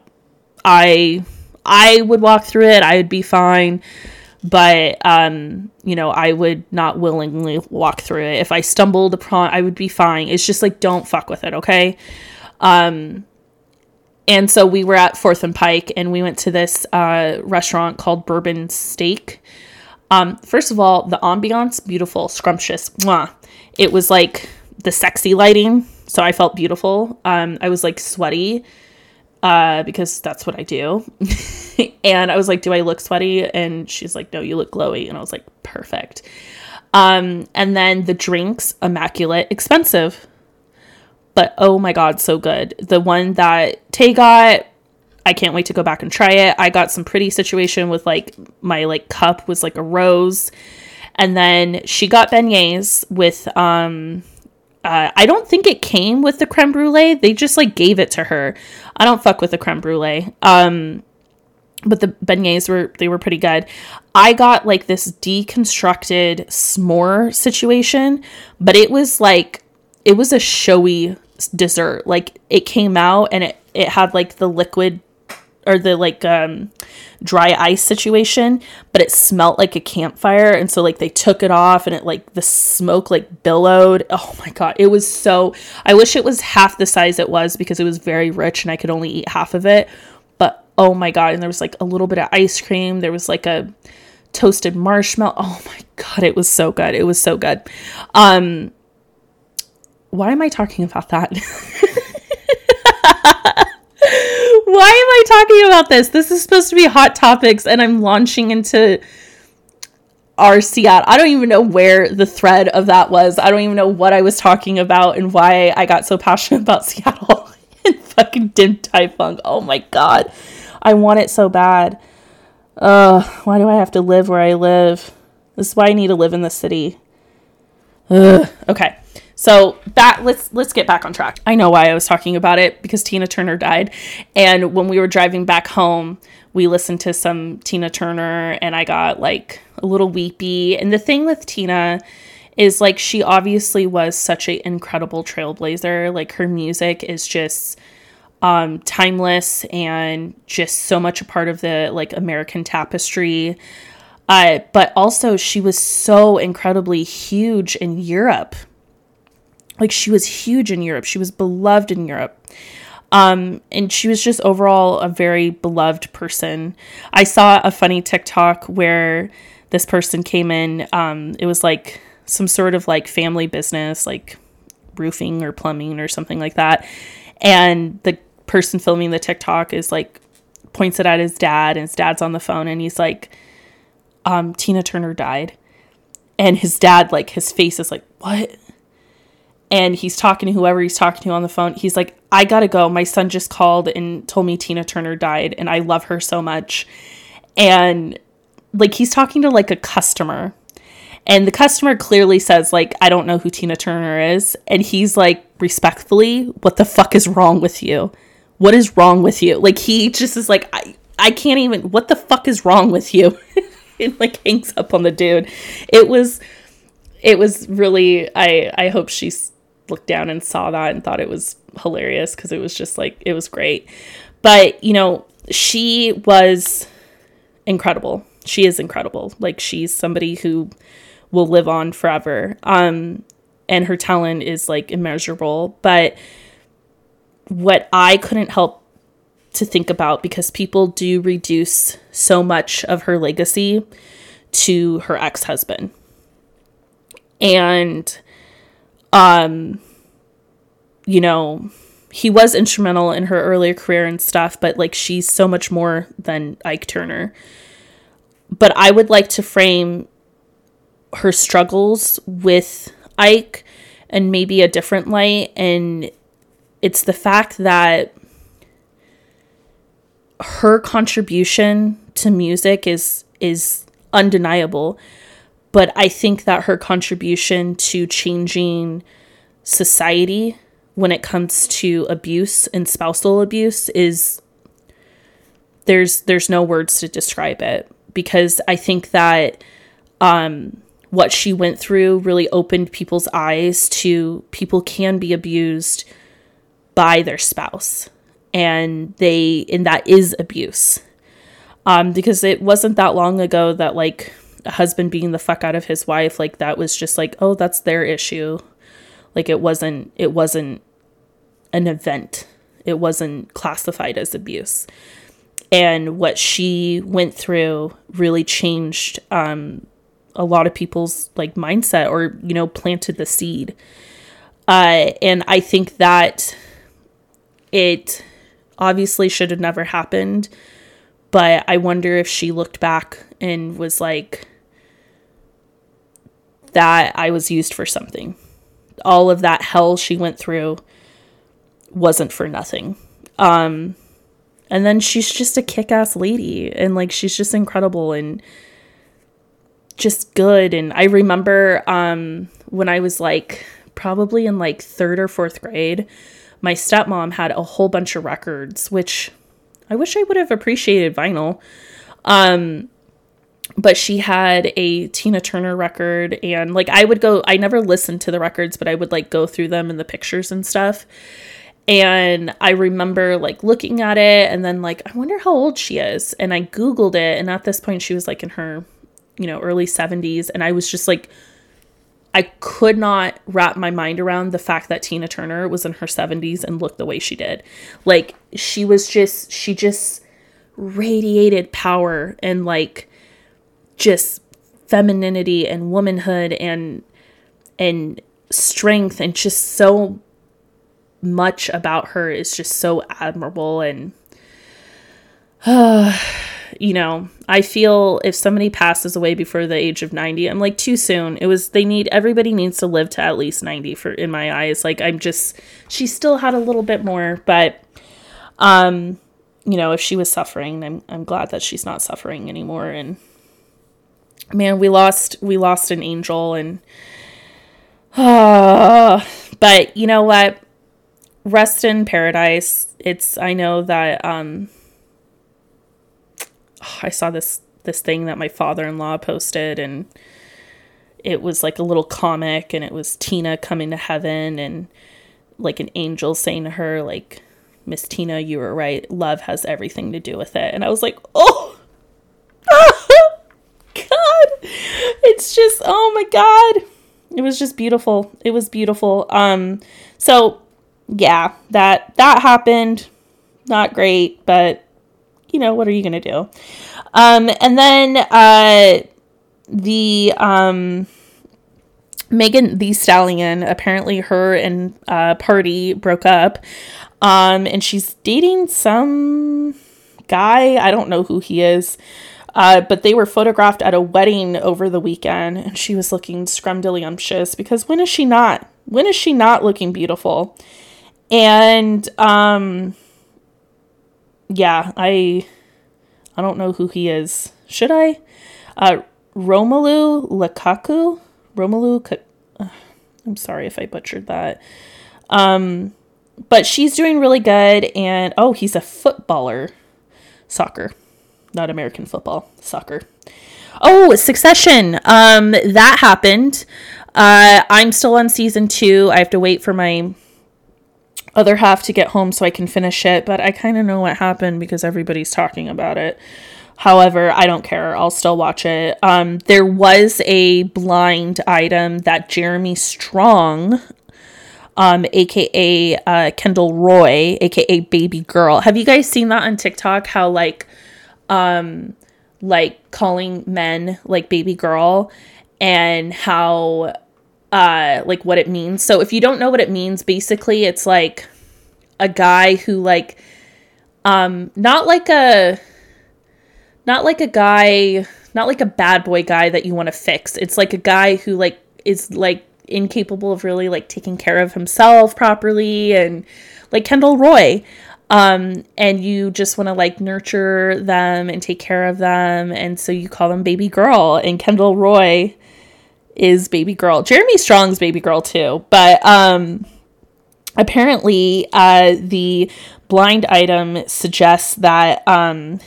I would walk through it. I would be fine. But, you know, I would not willingly walk through it. If I stumbled upon, I would be fine. It's just like, don't fuck with it. Okay. And so we were at Fourth and Pike and we went to this, restaurant called Bourbon Steak. First of all, the ambiance, beautiful, scrumptious. Mwah. It was like the sexy lighting. So I felt beautiful. I was like sweaty, because that's what I do. And I was like, do I look sweaty? And she's like, no, you look glowy. And I was like, perfect. And then the drinks, immaculate, expensive. But oh my God, so good. The one that Tay got, I can't wait to go back and try it. I got some pretty situation with like my like cup was like a rose. And then she got beignets with, I don't think it came with the creme brulee. They just like gave it to her. I don't fuck with the creme brulee. But the beignets were pretty good. I got like this deconstructed s'more situation, but it was a showy dessert. Like it came out and it had like the liquid or the like dry ice situation, but it smelt like a campfire. And so like they took it off and it like the smoke like billowed. Oh my God. It was so, I wish it was half the size it was because it was very rich and I could only eat half of it. Oh my God. And there was like a little bit of ice cream. There was like a toasted marshmallow. Oh my God. It was so good. It was so good. Why am I talking about that? Why am I talking about this? This is supposed to be hot topics and I'm launching into our Seattle. I don't even know where the thread of that was. I don't even know what I was talking about and why I got so passionate about Seattle and fucking Din Tai Fung. Oh my God. I want it so bad. Why do I have to live where I live? This is why I need to live in the city. Ugh. Okay. So let's get back on track. I know why I was talking about it, because Tina Turner died. And when we were driving back home, we listened to some Tina Turner and I got like a little weepy. And the thing with Tina is like, she obviously was such an incredible trailblazer. Like her music is just, timeless and just so much a part of the like American tapestry. But also she was so incredibly huge in Europe. Like she was huge in Europe. She was beloved in Europe. And she was just overall a very beloved person. I saw a funny TikTok where this person came in. It was like some sort of like family business, like roofing or plumbing or something like that. And the person filming the TikTok is like, points it at his dad, and his dad's on the phone and he's like, Tina Turner died. And his dad, like his face is like, what? And he's talking to whoever he's talking to on the phone. He's like, I gotta go. My son just called and told me Tina Turner died and I love her so much. And like, he's talking to like a customer. And the customer clearly says, like, I don't know who Tina Turner is. And he's like, respectfully, what the fuck is wrong with you? What is wrong with you? Like, he just is like, I can't even, what the fuck is wrong with you? And like hangs up on the dude. It was, it was really, I hope she looked down and saw that and thought it was hilarious, because it was just like, it was great. But, you know, she was incredible. She is incredible. Like, she's somebody who will live on forever. And her talent is like immeasurable. But what I couldn't help to think about, because people do reduce so much of her legacy to her ex-husband. And, you know, he was instrumental in her earlier career and stuff, but like, she's so much more than Ike Turner. But I would like to frame her struggles with Ike in maybe a different light. And it's the fact that her contribution to music is undeniable, but I think that her contribution to changing society when it comes to abuse and spousal abuse is, there's no words to describe it. Because I think that what she went through really opened people's eyes to, people can be abused by their spouse. And that is abuse. Because it wasn't that long ago that, like, a husband beating the fuck out of his wife, like, that was just like, oh, that's their issue. Like, it wasn't an event. It wasn't classified as abuse. And what she went through really changed a lot of people's, like, mindset, or, you know, planted the seed. And I think that it obviously should have never happened. But I wonder if she looked back and was like, that I was used for something. All of that hell she went through wasn't for nothing. And then she's just a kick-ass lady, and like, she's just incredible and just good. And I remember when I was like probably in like 3rd or 4th grade, my stepmom had a whole bunch of records, which I wish I would have appreciated vinyl. But she had a Tina Turner record, and like, I never listened to the records, but I would like go through them and the pictures and stuff. And I remember like looking at it and then like, I wonder how old she is. And I Googled it. And at this point she was like in her, you know, early 70s. And I was just like, I could not wrap my mind around the fact that Tina Turner was in her 70s and looked the way she did. Like, she just radiated power and like just femininity and womanhood and strength, and just so much about her is just so admirable. And you know, I feel if somebody passes away before the age of 90, I'm like, too soon. Everybody needs to live to at least 90 for, in my eyes. Like, she still had a little bit more, but you know, if she was suffering, I'm glad that she's not suffering anymore. And man, we lost an angel. And but you know what? Rest in paradise. I know that, I saw this thing that my father-in-law posted, and it was like a little comic, and it was Tina coming to heaven and like an angel saying to her, like, Miss Tina, you were right. Love has everything to do with it. And I was like, oh God, it's just, oh my God. It was just beautiful. It was beautiful. So yeah, that happened. Not great, but you know, what are you going to do? And then, Megan Thee Stallion, apparently her and, Party broke up. And she's dating some guy. I don't know who he is. But they were photographed at a wedding over the weekend, and she was looking scrumdiddlyumptious, because when is she not looking beautiful? And, yeah, I don't know who he is. Should I? Romelu Lukaku? I'm sorry if I butchered that. But she's doing really good, and, oh, he's a footballer. Soccer. Not American football. Soccer. Oh, Succession. That happened. I'm still on season 2. I have to wait for my other half to get home so I can finish it, but I kind of know what happened because everybody's talking about it. However, I don't care. I'll still watch it. There was a blind item that Jeremy Strong, aka Kendall Roy, aka Baby Girl. Have you guys seen that on TikTok? How like calling men like baby girl and how like what it means. So if you don't know what it means, basically it's like a guy who like not like a bad boy guy that you want to fix. It's like a guy who like is like incapable of really like taking care of himself properly, and like Kendall Roy. And you just want to like nurture them and take care of them. And so you call them baby girl, and Kendall Roy is baby girl. Jeremy Strong's baby girl too. But, apparently, the blind item suggests that,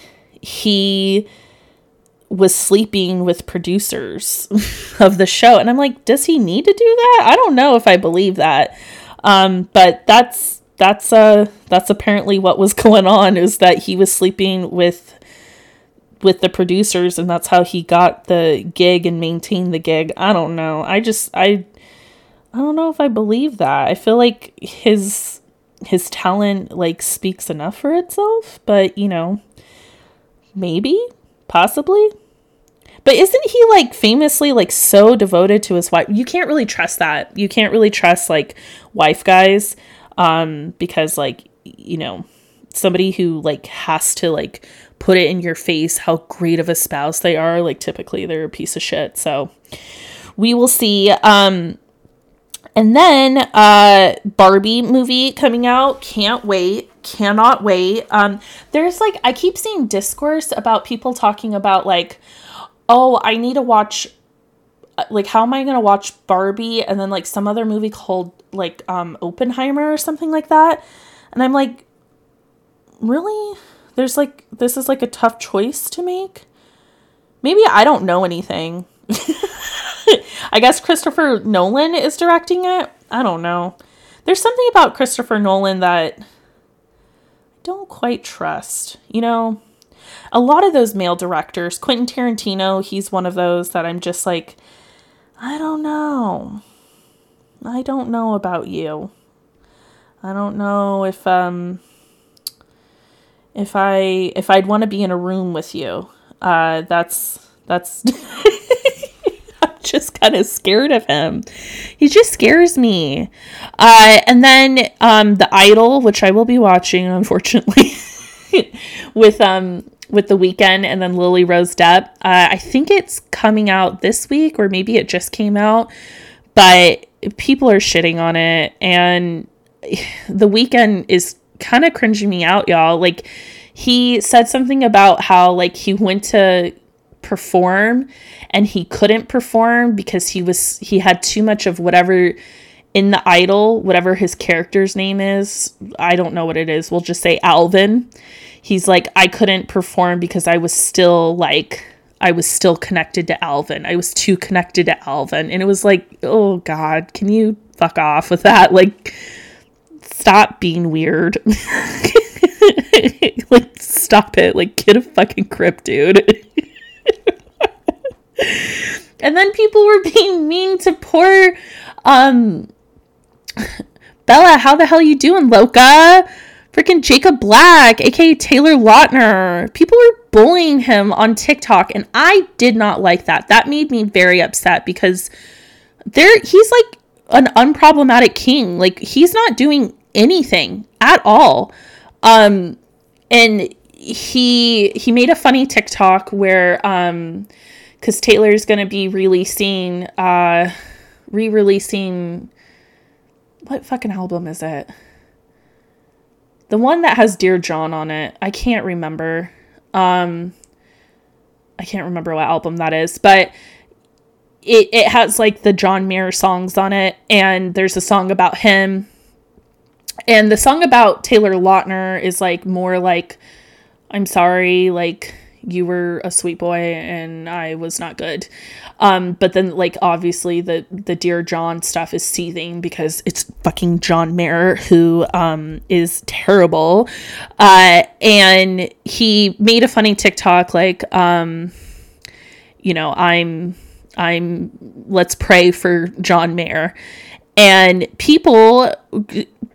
he was sleeping with producers of the show. And I'm like, does he need to do that? I don't know if I believe that. But that's apparently what was going on, is that he was sleeping with the producers, and that's how he got the gig and maintained the gig. I don't know. I don't know if I believe that. I feel like his talent like speaks enough for itself, but you know, maybe, possibly. But isn't he like famously like so devoted to his wife? You can't really trust that. You can't really trust like wife guys. Because like, you know, somebody who like has to like put it in your face how great of a spouse they are, like typically they're a piece of shit. So we will see. And then, Barbie movie coming out. Can't wait. Cannot wait. There's like, I keep seeing discourse about people talking about like, oh, I need to watch, like, how am I going to watch Barbie? And then like some other movie called like Oppenheimer or something like that. And I'm like, really? There's like, this is like a tough choice to make. Maybe I don't know anything. I guess Christopher Nolan is directing it. I don't know. There's something about Christopher Nolan that I don't quite trust. You know, a lot of those male directors, Quentin Tarantino, he's one of those that I'm just like, I don't know. I don't know about you. I don't know if I'd want to be in a room with you. That's I'm just kind of scared of him. He just scares me. And then The Idol, which I will be watching, unfortunately, with The Weeknd and then Lily Rose Depp. I think it's coming out this week, or maybe it just came out, but people are shitting on it, and The Weeknd is kind of cringing me out, y'all. Like, he said something about how like he went to perform and he couldn't perform because he had too much of whatever in The Idol, whatever his character's name is. I don't know what it is. We'll just say Alvin. He's like, I couldn't perform because I was still connected to Alvin. I was too connected to Alvin. And it was like, oh God, can you fuck off with that? Like, stop being weird. Like, stop it. Like, get a fucking grip, dude. And then people were being mean to poor, Bella, how the hell you doing, Loca? Freaking Jacob Black, aka Taylor Lautner. People are bullying him on TikTok, and I did not like that. That made me very upset because he's like an unproblematic king. Like, he's not doing anything at all. And he made a funny TikTok where because Taylor's gonna be re-releasing, what fucking album is it? The one that has Dear John on it. I can't remember. I can't remember what album that is, but it has like the John Mayer songs on it. And there's a song about him, and the song about Taylor Lautner is like more like, I'm sorry, like, you were a sweet boy and I was not good. But then, like, obviously the Dear John stuff is seething because it's fucking John Mayer, who is terrible. And he made a funny TikTok, like, you know, I'm let's pray for John Mayer. And people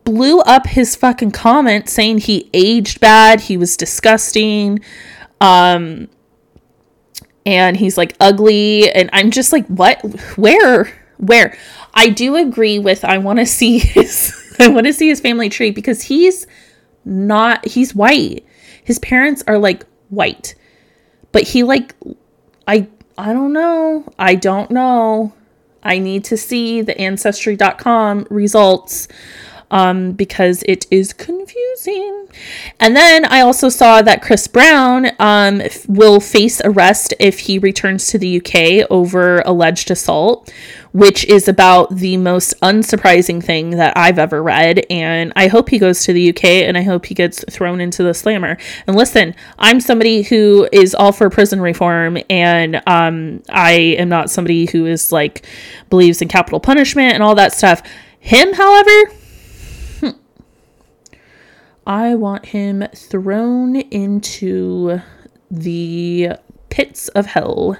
blew up his fucking comment saying he aged bad, he was disgusting, and he's like ugly. And I'm just like, what? Where? I do agree with, I want to see his family tree, because he's white. His parents are like white, but he like, I don't know. I don't know. I need to see the Ancestry.com results, because it is confusing. And then I also saw that Chris Brown will face arrest if he returns to the UK over alleged assault, which is about the most unsurprising thing that I've ever read. And I hope he goes to the UK, and I hope he gets thrown into the slammer. And listen, I'm somebody who is all for prison reform, and I am not somebody who is like believes in capital punishment and all that stuff. Him, however, I want him thrown into the pits of hell.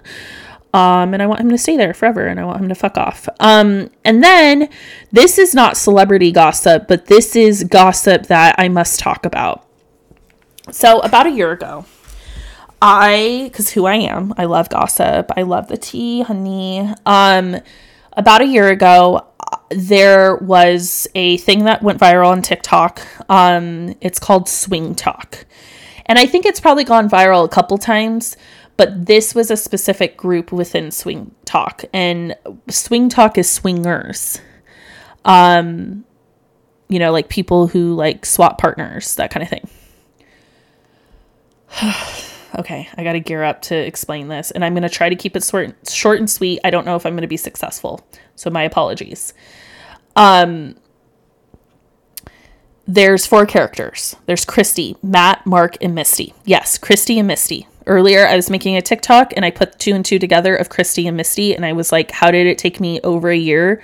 And I want him to stay there forever, and I want him to fuck off. And then this is not celebrity gossip, but this is gossip that I must talk about. So about a year ago, because who I am, I love gossip. I love the tea, honey. About a year ago, there was a thing that went viral on TikTok. It's called swing talk. And I think it's probably gone viral a couple times, but this was a specific group within swing talk. And swing talk is swingers. You know, like people who like swap partners, that kind of thing. Okay, I got to gear up to explain this, and I'm going to try to keep it short and sweet. I don't know if I'm going to be successful, so my apologies. There's four characters. There's Christy, Matt, Mark, and Misty. Yes, Christy and Misty. Earlier, I was making a TikTok, and I put 2 and 2 together of Christy and Misty, and I was like, how did it take me over a year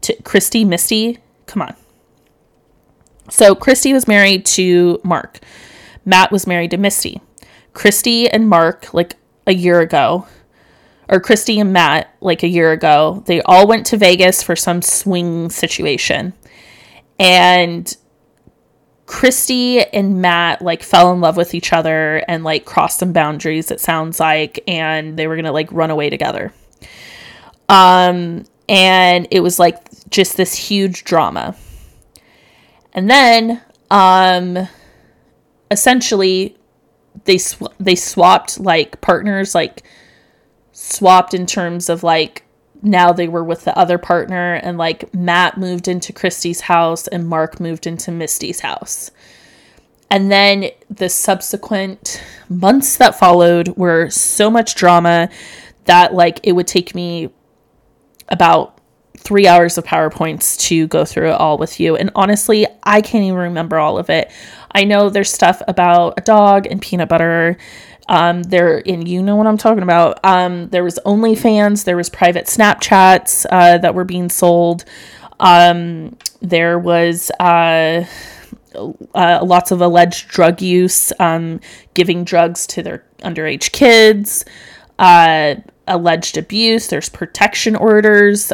to Christy, Misty? Come on. So Christy was married to Mark. Matt was married to Misty. Christy and Mark, like a year ago, or Christy and Matt, like a year ago, they all went to Vegas for some swing situation. And Christy and Matt like fell in love with each other and like crossed some boundaries, it sounds like, and they were going to like run away together. And it was like just this huge drama. And then, essentially, they swapped like partners, like swapped in terms of like now they were with the other partner, and like Matt moved into Christy's house and Mark moved into Misty's house. And then the subsequent months that followed were so much drama that like it would take me about 3 hours of PowerPoints to go through it all with you. And honestly, I can't even remember all of it. I know there's stuff about a dog and peanut butter. There, and you know what I'm talking about. There was OnlyFans. There was private Snapchats that were being sold. There was lots of alleged drug use, giving drugs to their underage kids, alleged abuse. There's protection orders.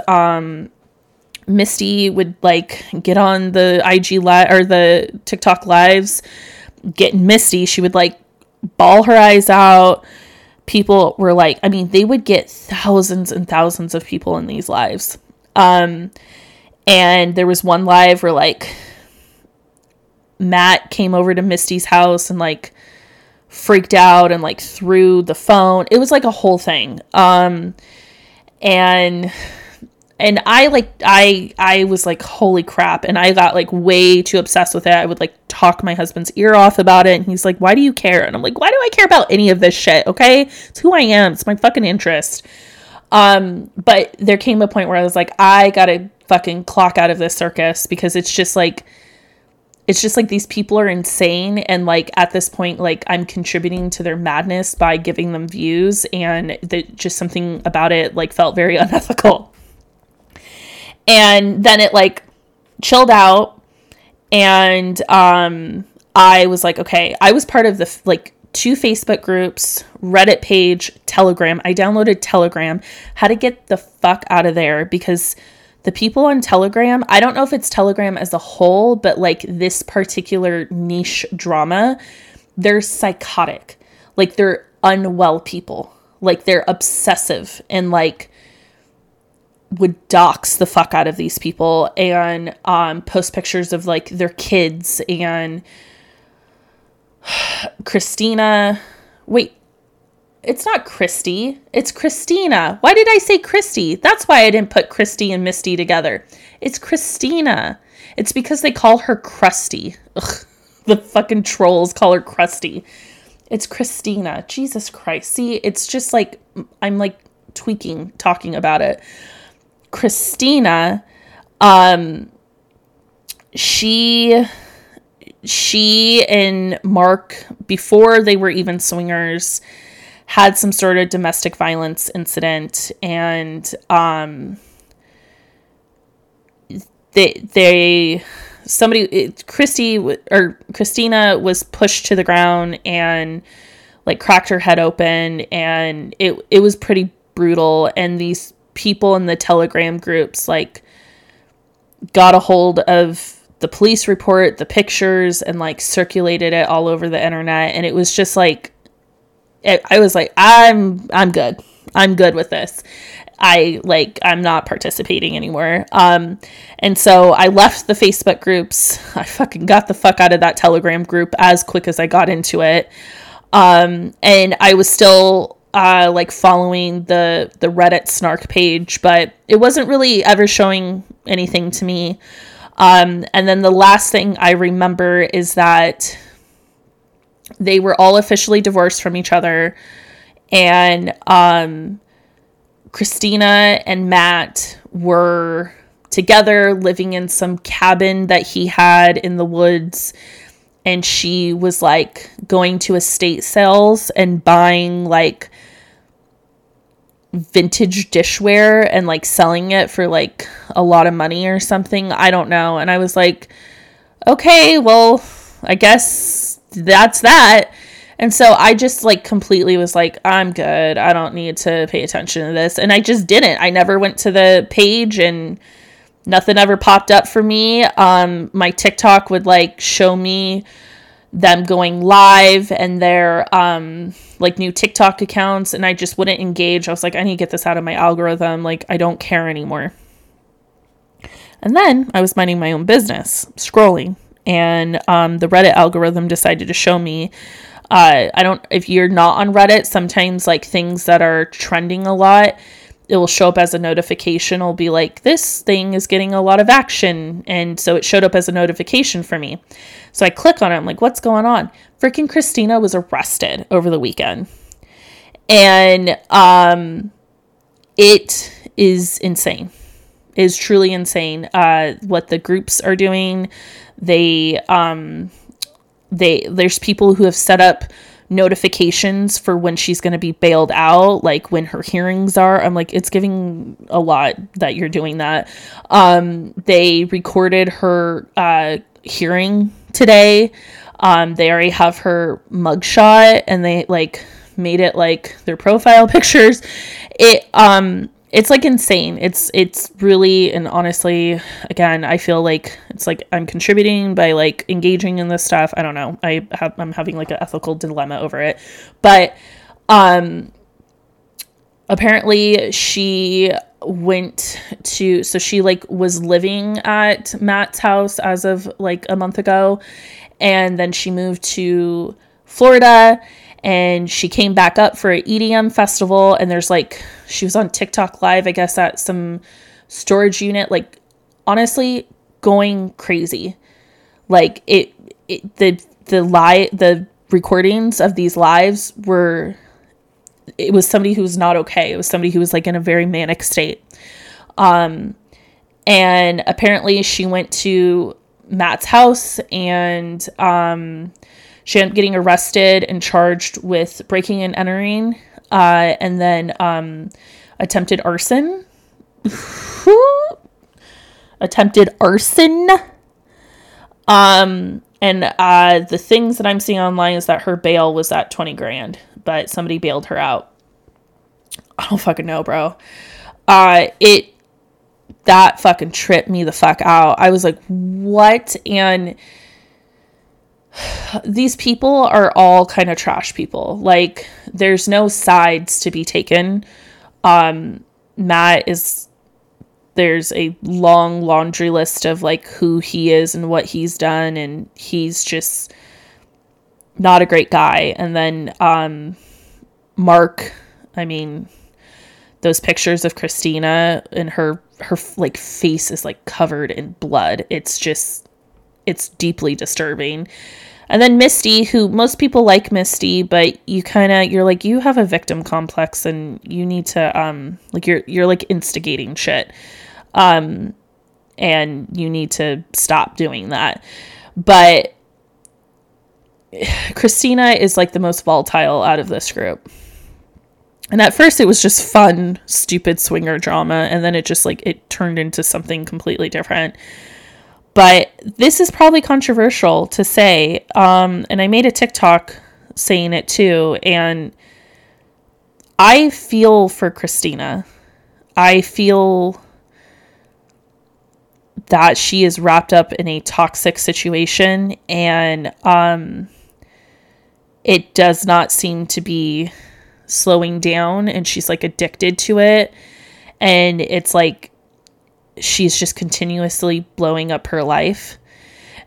Misty would like get on the IG live or the TikTok lives, getting Misty. She would like bawl her eyes out. People were like, I mean, they would get thousands and thousands of people in these lives. And there was one live where like Matt came over to Misty's house and like freaked out and like threw the phone. It was like a whole thing. And I was like, holy crap. And I got like way too obsessed with it. I would like talk my husband's ear off about it. And he's like, why do you care? And I'm like, why do I care about any of this shit? Okay. It's who I am. It's my fucking interest. But there came a point where I was like, I gotta fucking clock out of this circus, because it's just like, it's just like these people are insane. And like at this point, like I'm contributing to their madness by giving them views. And just something about it like felt very unethical. And then it like chilled out. And I was like, okay, I was part of the like 2 Facebook groups, Reddit page, Telegram. I downloaded Telegram, had to get the fuck out of there because the people on Telegram, I don't know if it's Telegram as a whole, but like this particular niche drama, they're psychotic. Like they're unwell people. Like they're obsessive and like would dox the fuck out of these people and post pictures of like their kids and Christina. Wait. It's not Christy. It's Christina. Why did I say Christy? That's why I didn't put Christy and Misty together. It's Christina. It's because they call her Krusty. Ugh, the fucking trolls call her Krusty. It's Christina. Jesus Christ. See, it's just like, I'm like tweaking, talking about it. Christina, she and Mark, before they were even swingers, had some sort of domestic violence incident, and Christina was pushed to the ground and like cracked her head open, and it was pretty brutal. And these people in the Telegram groups like got a hold of the police report, the pictures, and like circulated it all over the internet. And it was just like, I was like, I'm good. I'm good with this. I'm not participating anymore. And so I left the Facebook groups. I fucking got the fuck out of that Telegram group as quick as I got into it. And I was still like following the Reddit snark page, but it wasn't really ever showing anything to me. And then the last thing I remember is that they were all officially divorced from each other, and Christina and Matt were together living in some cabin that he had in the woods, and she was like going to estate sales and buying like vintage dishware and like selling it for like a lot of money or something. I don't know. And I was like, okay, well, I guess that's that. And so I just like completely was like, I'm good. I don't need to pay attention to this. And I just didn't. I never went to the page and nothing ever popped up for me. My TikTok would like show me them going live and their like new TikTok accounts, and I just wouldn't engage. I was like, I need to get this out of my algorithm. Like, I don't care anymore. And then I was minding my own business, scrolling, and the Reddit algorithm decided to show me, if you're not on Reddit, sometimes like things that are trending a lot, it will show up as a notification. It'll be like, this thing is getting a lot of action. And so it showed up as a notification for me. So I click on it. I'm like, what's going on? Freaking Christina was arrested over the weekend. And it is insane. It is truly insane. What the groups are doing. There's people who have set up notifications for when she's going to be bailed out, like when her hearings are. I'm like, it's giving a lot that you're doing that. They recorded her hearing today. They already have her mugshot, and they like made it like their profile pictures. It's like insane. It's really, and honestly, again, I feel like it's like I'm contributing by like engaging in this stuff. I don't know. I'm having like an ethical dilemma over it, but apparently she went to, so she like was living at Matt's house as of like a month ago, and then she moved to Florida. And she came back up for an EDM festival, and there's like, she was on TikTok live, I guess, at some storage unit, like honestly going crazy. Like the recordings of these lives were, it was somebody who was not okay. It was somebody who was like in a very manic state. And apparently she went to Matt's house, and she ended up getting arrested and charged with breaking and entering, and then attempted arson. And the things that I'm seeing online is that her bail was at $20,000, but somebody bailed her out. I don't fucking know, bro. That fucking tripped me the fuck out. I was like, what? And these people are all kind of trash people. Like, there's no sides to be taken. Matt is, there's a long laundry list of like who he is and what he's done, and he's just not a great guy. And then Mark, I mean, those pictures of Christina and her like face is like covered in blood. It's deeply disturbing. And then Misty, who most people like Misty, but you're like, you have a victim complex and you need to, like you're like instigating shit. And you need to stop doing that. But Christina is like the most volatile out of this group. And at first it was just fun, stupid swinger drama. And then it just like, it turned into something completely different. But this is probably controversial to say. And I made a TikTok saying it too. And I feel for Christina. I feel that she is wrapped up in a toxic situation. And it does not seem to be slowing down, and she's like addicted to it, and it's like she's just continuously blowing up her life.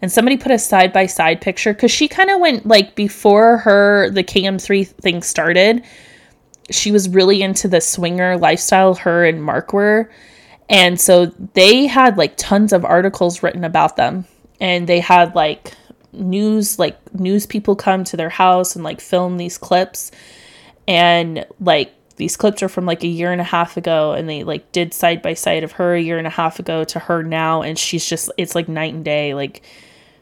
And somebody put a side-by-side picture, because she kind of went like, before the KM3 thing started, she was really into the swinger lifestyle, her and Mark were, and so they had like tons of articles written about them, and they had like news people come to their house and like film these clips. And like, these clips are from like a year and a half ago, and they like did side by side of her a year and a half ago to her now. And she's just, it's like night and day. Like,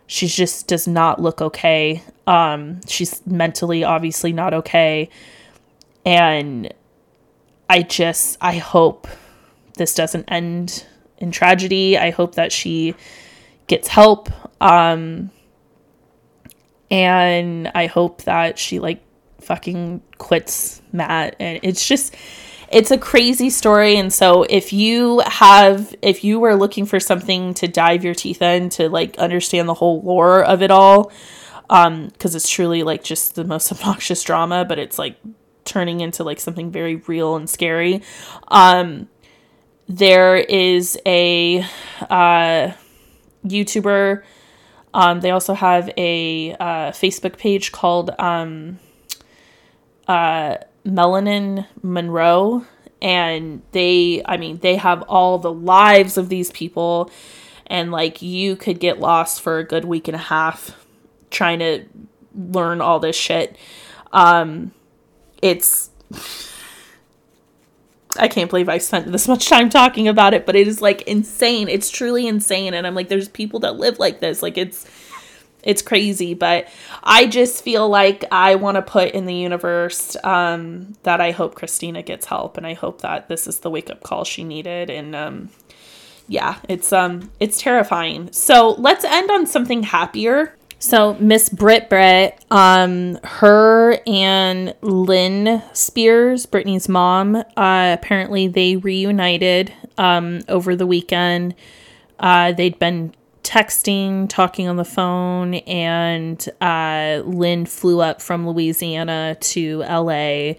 she just does not look okay. She's mentally obviously not okay. And I hope this doesn't end in tragedy. I hope that she gets help. And I hope that she like fucking quits Matt. And it's a crazy story. And so if you were looking for something to dive your teeth in to like understand the whole lore of it all, because it's truly like just the most obnoxious drama, but it's like turning into like something very real and scary. There is a YouTuber, they also have a Facebook page called Melanin Monroe, and they have all the lives of these people, and like you could get lost for a good week and a half trying to learn all this shit. I can't believe I spent this much time talking about it, but it is like insane. It's truly insane. And I'm like, there's people that live like this. Like, it's crazy. But I just feel like I want to put in the universe that I hope Christina gets help, and I hope that this is the wake-up call she needed. And yeah, it's terrifying. So let's end on something happier. So Miss Britt, her and Lynn Spears, Britney's mom, apparently they reunited over the weekend. They'd been texting, talking on the phone, and Lynn flew up from Louisiana to LA,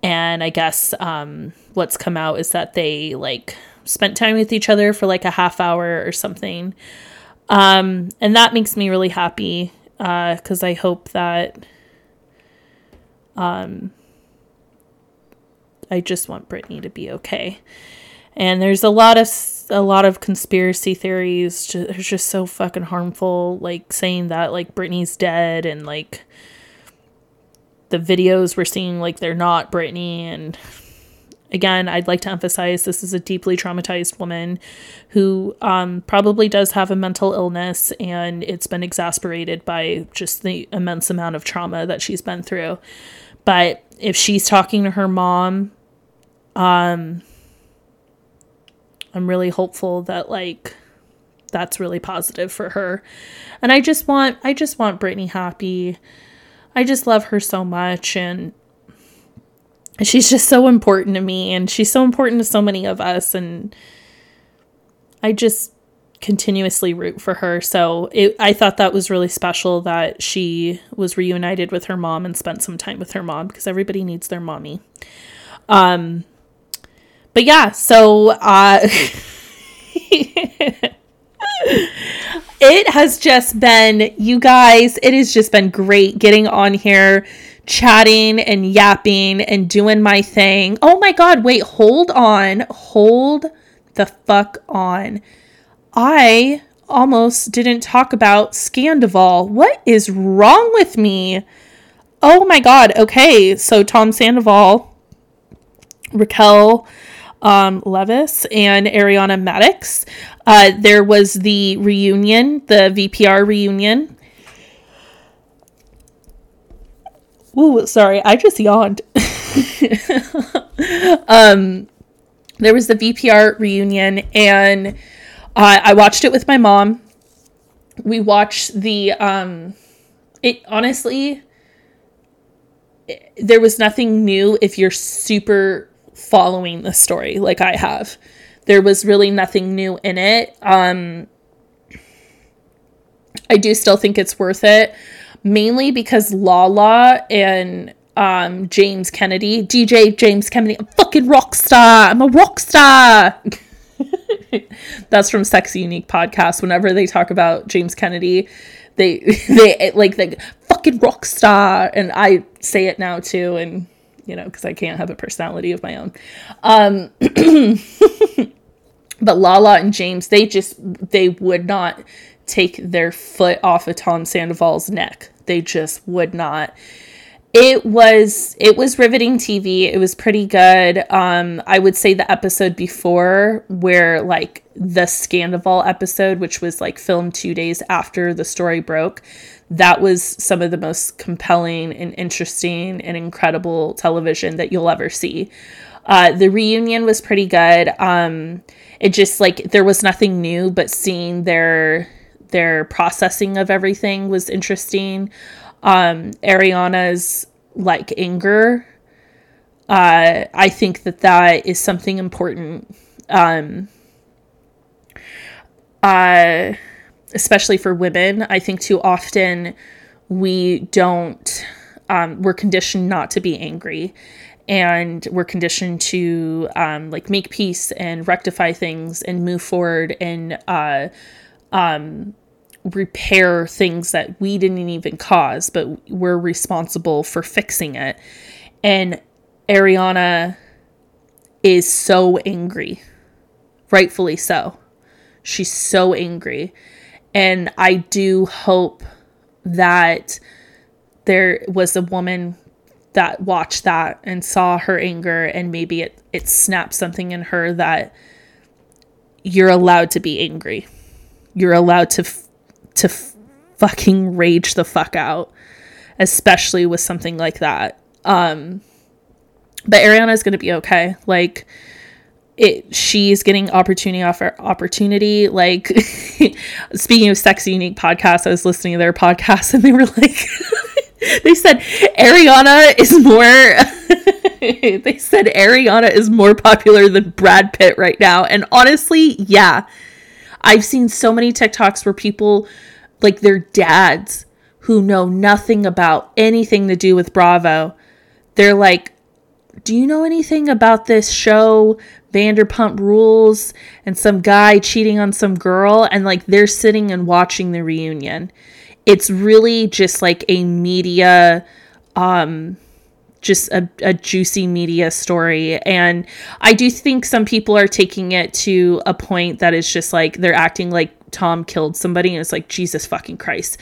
and I guess what's come out is that they like spent time with each other for like a half hour or something, and that makes me really happy, because I hope that I just want Britney to be okay. And there's a lot of conspiracy theories. They're just so fucking harmful, like saying that like Britney's dead, and like the videos we're seeing, like they're not Britney. And Again, I'd like to emphasize this is a deeply traumatized woman who probably does have a mental illness, and it's been exacerbated by just the immense amount of trauma that she's been through. But if she's talking to her mom, I'm really hopeful that, like, that's really positive for her. And I just want Britney happy. I just love her so much, and she's just so important to me, and she's so important to so many of us, and I just continuously root for her. So I thought that was really special that she was reunited with her mom and spent some time with her mom, because everybody needs their mommy. But yeah, so it has just been, you guys, it has just been great getting on here, chatting and yapping and doing my thing. Oh my God, wait, hold the fuck on. I almost didn't talk about Scandival. What is wrong with me? Oh my God. Okay. So Tom Sandoval, Raquel Levis, and Ariana Madix. There was the reunion, the VPR reunion. Ooh, sorry, I just yawned. There was the VPR reunion, and I watched it with my mom. We watched the, there was nothing new if you're super following the story like I have. There was really nothing new in it. I do still think it's worth it. Mainly because Lala and James Kennedy, DJ James Kennedy, I'm fucking rock star. I'm a rock star. That's from Sexy Unique Podcast. Whenever they talk about James Kennedy, they like the fucking rock star, and I say it now too, and you know, because I can't have a personality of my own. But Lala and James, they would not take their foot off of Tom Sandoval's neck. They just would not. It was riveting TV. It was pretty good. I would say the episode before, where like the Scandival episode, which was like filmed 2 days after the story broke, that was some of the most compelling and interesting and incredible television that you'll ever see. The reunion was pretty good. It just, like, there was nothing new, but seeing their processing of everything was interesting. Ariana's, like, anger, I think that is something important, especially for women. I think too often we don't, we're conditioned not to be angry, and we're conditioned to, like, make peace and rectify things and move forward and repair things that we didn't even cause, but we're responsible for fixing it. And Ariana is so angry, rightfully so. She's so angry. And I do hope that there was a woman that watched that and saw her anger, and maybe it snapped something in her that you're allowed to be angry. You're allowed to fucking rage the fuck out, especially with something like that. But Ariana's going to be okay. Like, she's getting opportunity after opportunity. Like, speaking of Sexy Unique Podcast, I was listening to their podcast, and they were like, they said Ariana is more, they said Ariana is more popular than Brad Pitt right now. And honestly, yeah. I've seen so many TikToks where people, like their dads who know nothing about anything to do with Bravo, they're like, do you know anything about this show, Vanderpump Rules, and some guy cheating on some girl? And like they're sitting and watching the reunion. It's really just like a media, just a juicy media story. And I do think some people are taking it to a point that is just like, they're acting like Tom killed somebody, and it's like, Jesus fucking Christ.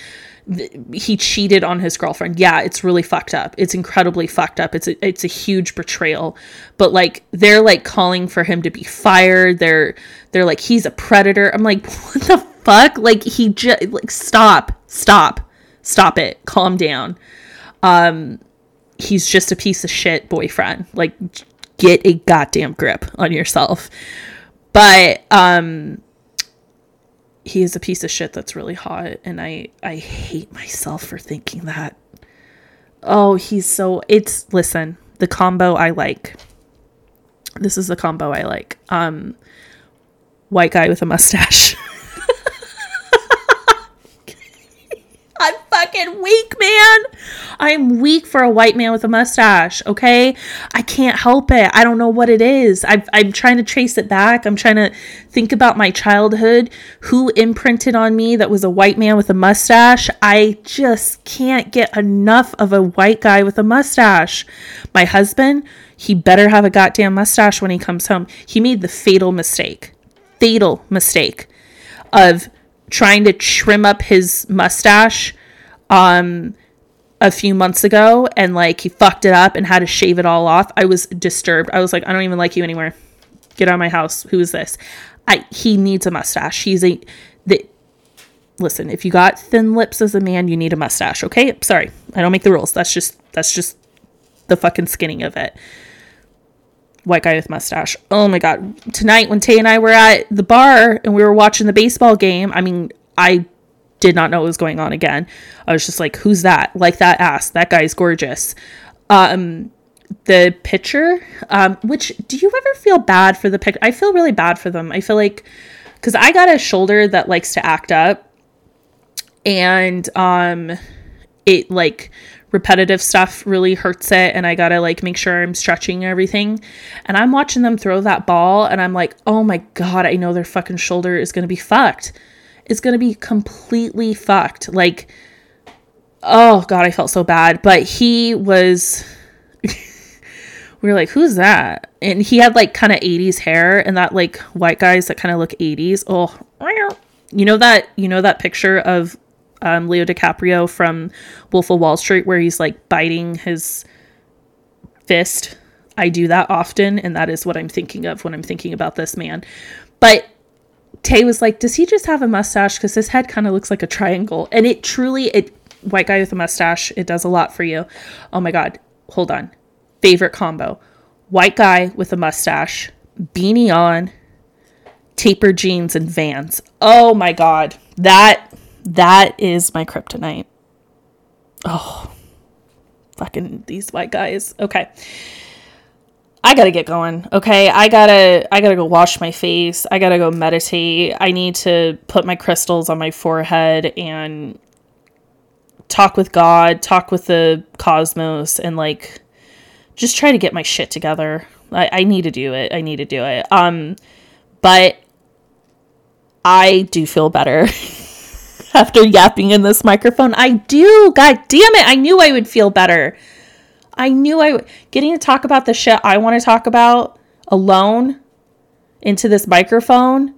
He cheated on his girlfriend. Yeah, it's really fucked up. It's incredibly fucked up. It's a huge betrayal. But like, they're like calling for him to be fired. They're like, he's a predator. I'm like, what the fuck? Like, he just like, stop it. Calm down. He's just a piece of shit boyfriend. Like, get a goddamn grip on yourself. But he is a piece of shit that's really hot, and I hate myself for thinking that. Oh, he's so... It's... Listen, the combo I like. This is the combo I like. White guy with a mustache. I'm fucking weak, man. I'm weak for a white man with a mustache, okay? I can't help it. I don't know what it is. I'm trying to trace it back. I'm trying to think about my childhood, who imprinted on me that was a white man with a mustache. I just can't get enough of a white guy with a mustache. My husband, he better have a goddamn mustache when he comes home. He made the fatal mistake of trying to trim up his mustache a few months ago, and like, he fucked it up and had to shave it all off. I was disturbed. I was like, I don't even like you anymore. Get out of my house. Who is this? He needs a mustache. Listen, if you got thin lips as a man, you need a mustache. Okay. Sorry. I don't make the rules. That's just the fucking skinning of it. White guy with mustache. Oh my God. Tonight when Tay and I were at the bar and we were watching the baseball game, I mean, I did not know what was going on again. I was just like, who's that? Like that ass. That guy's gorgeous. The pitcher, which, do you ever feel bad for the pitcher? I feel really bad for them. I feel like, because I got a shoulder that likes to act up, and it like... repetitive stuff really hurts it, and I gotta like make sure I'm stretching and everything, and I'm watching them throw that ball, and I'm like, oh my God, I know their fucking shoulder is gonna be fucked. It's gonna be completely fucked. Like, oh God, I felt so bad. But he was we were like, who's that? And he had like kind of 80s hair, and that like white guys that kind of look 80s. Oh, you know that picture of Leo DiCaprio from Wolf of Wall Street where he's like biting his fist. I do that often, and that is what I'm thinking of when I'm thinking about this man. But Tay was like, does he just have a mustache? Because his head kind of looks like a triangle. And it truly, white guy with a mustache, it does a lot for you. Oh my God, hold on. Favorite combo. White guy with a mustache, beanie on, tapered jeans, and Vans. Oh my God. That is my kryptonite. Oh, fucking these white guys. Okay. I gotta get going. Okay. I gotta go wash my face. I gotta go meditate. I need to put my crystals on my forehead and talk with God, talk with the cosmos, and like, just try to get my shit together. I need to do it. But I do feel better. After yapping in this microphone, I do. God damn it. I knew I would feel better. I knew I would. Getting to talk about the shit I want to talk about alone into this microphone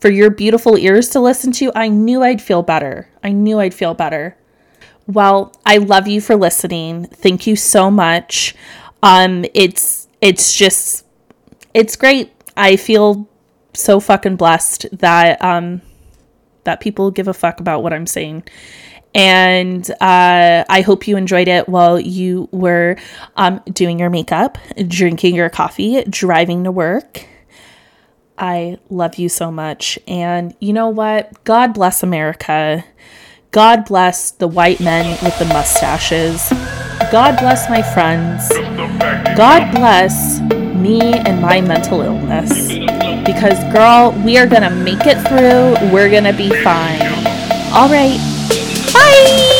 for your beautiful ears to listen to, I knew I'd feel better. Well, I love you for listening. Thank you so much. It's great. I feel so fucking blessed that people give a fuck about what I'm saying. And I hope you enjoyed it while you were doing your makeup, drinking your coffee, driving to work. I love you so much. And you know what? God bless America. God bless the white men with the mustaches. God bless my friends. God bless me and my mental illness. Because, girl, we are going to make it through. We're going to be fine. All right. Bye.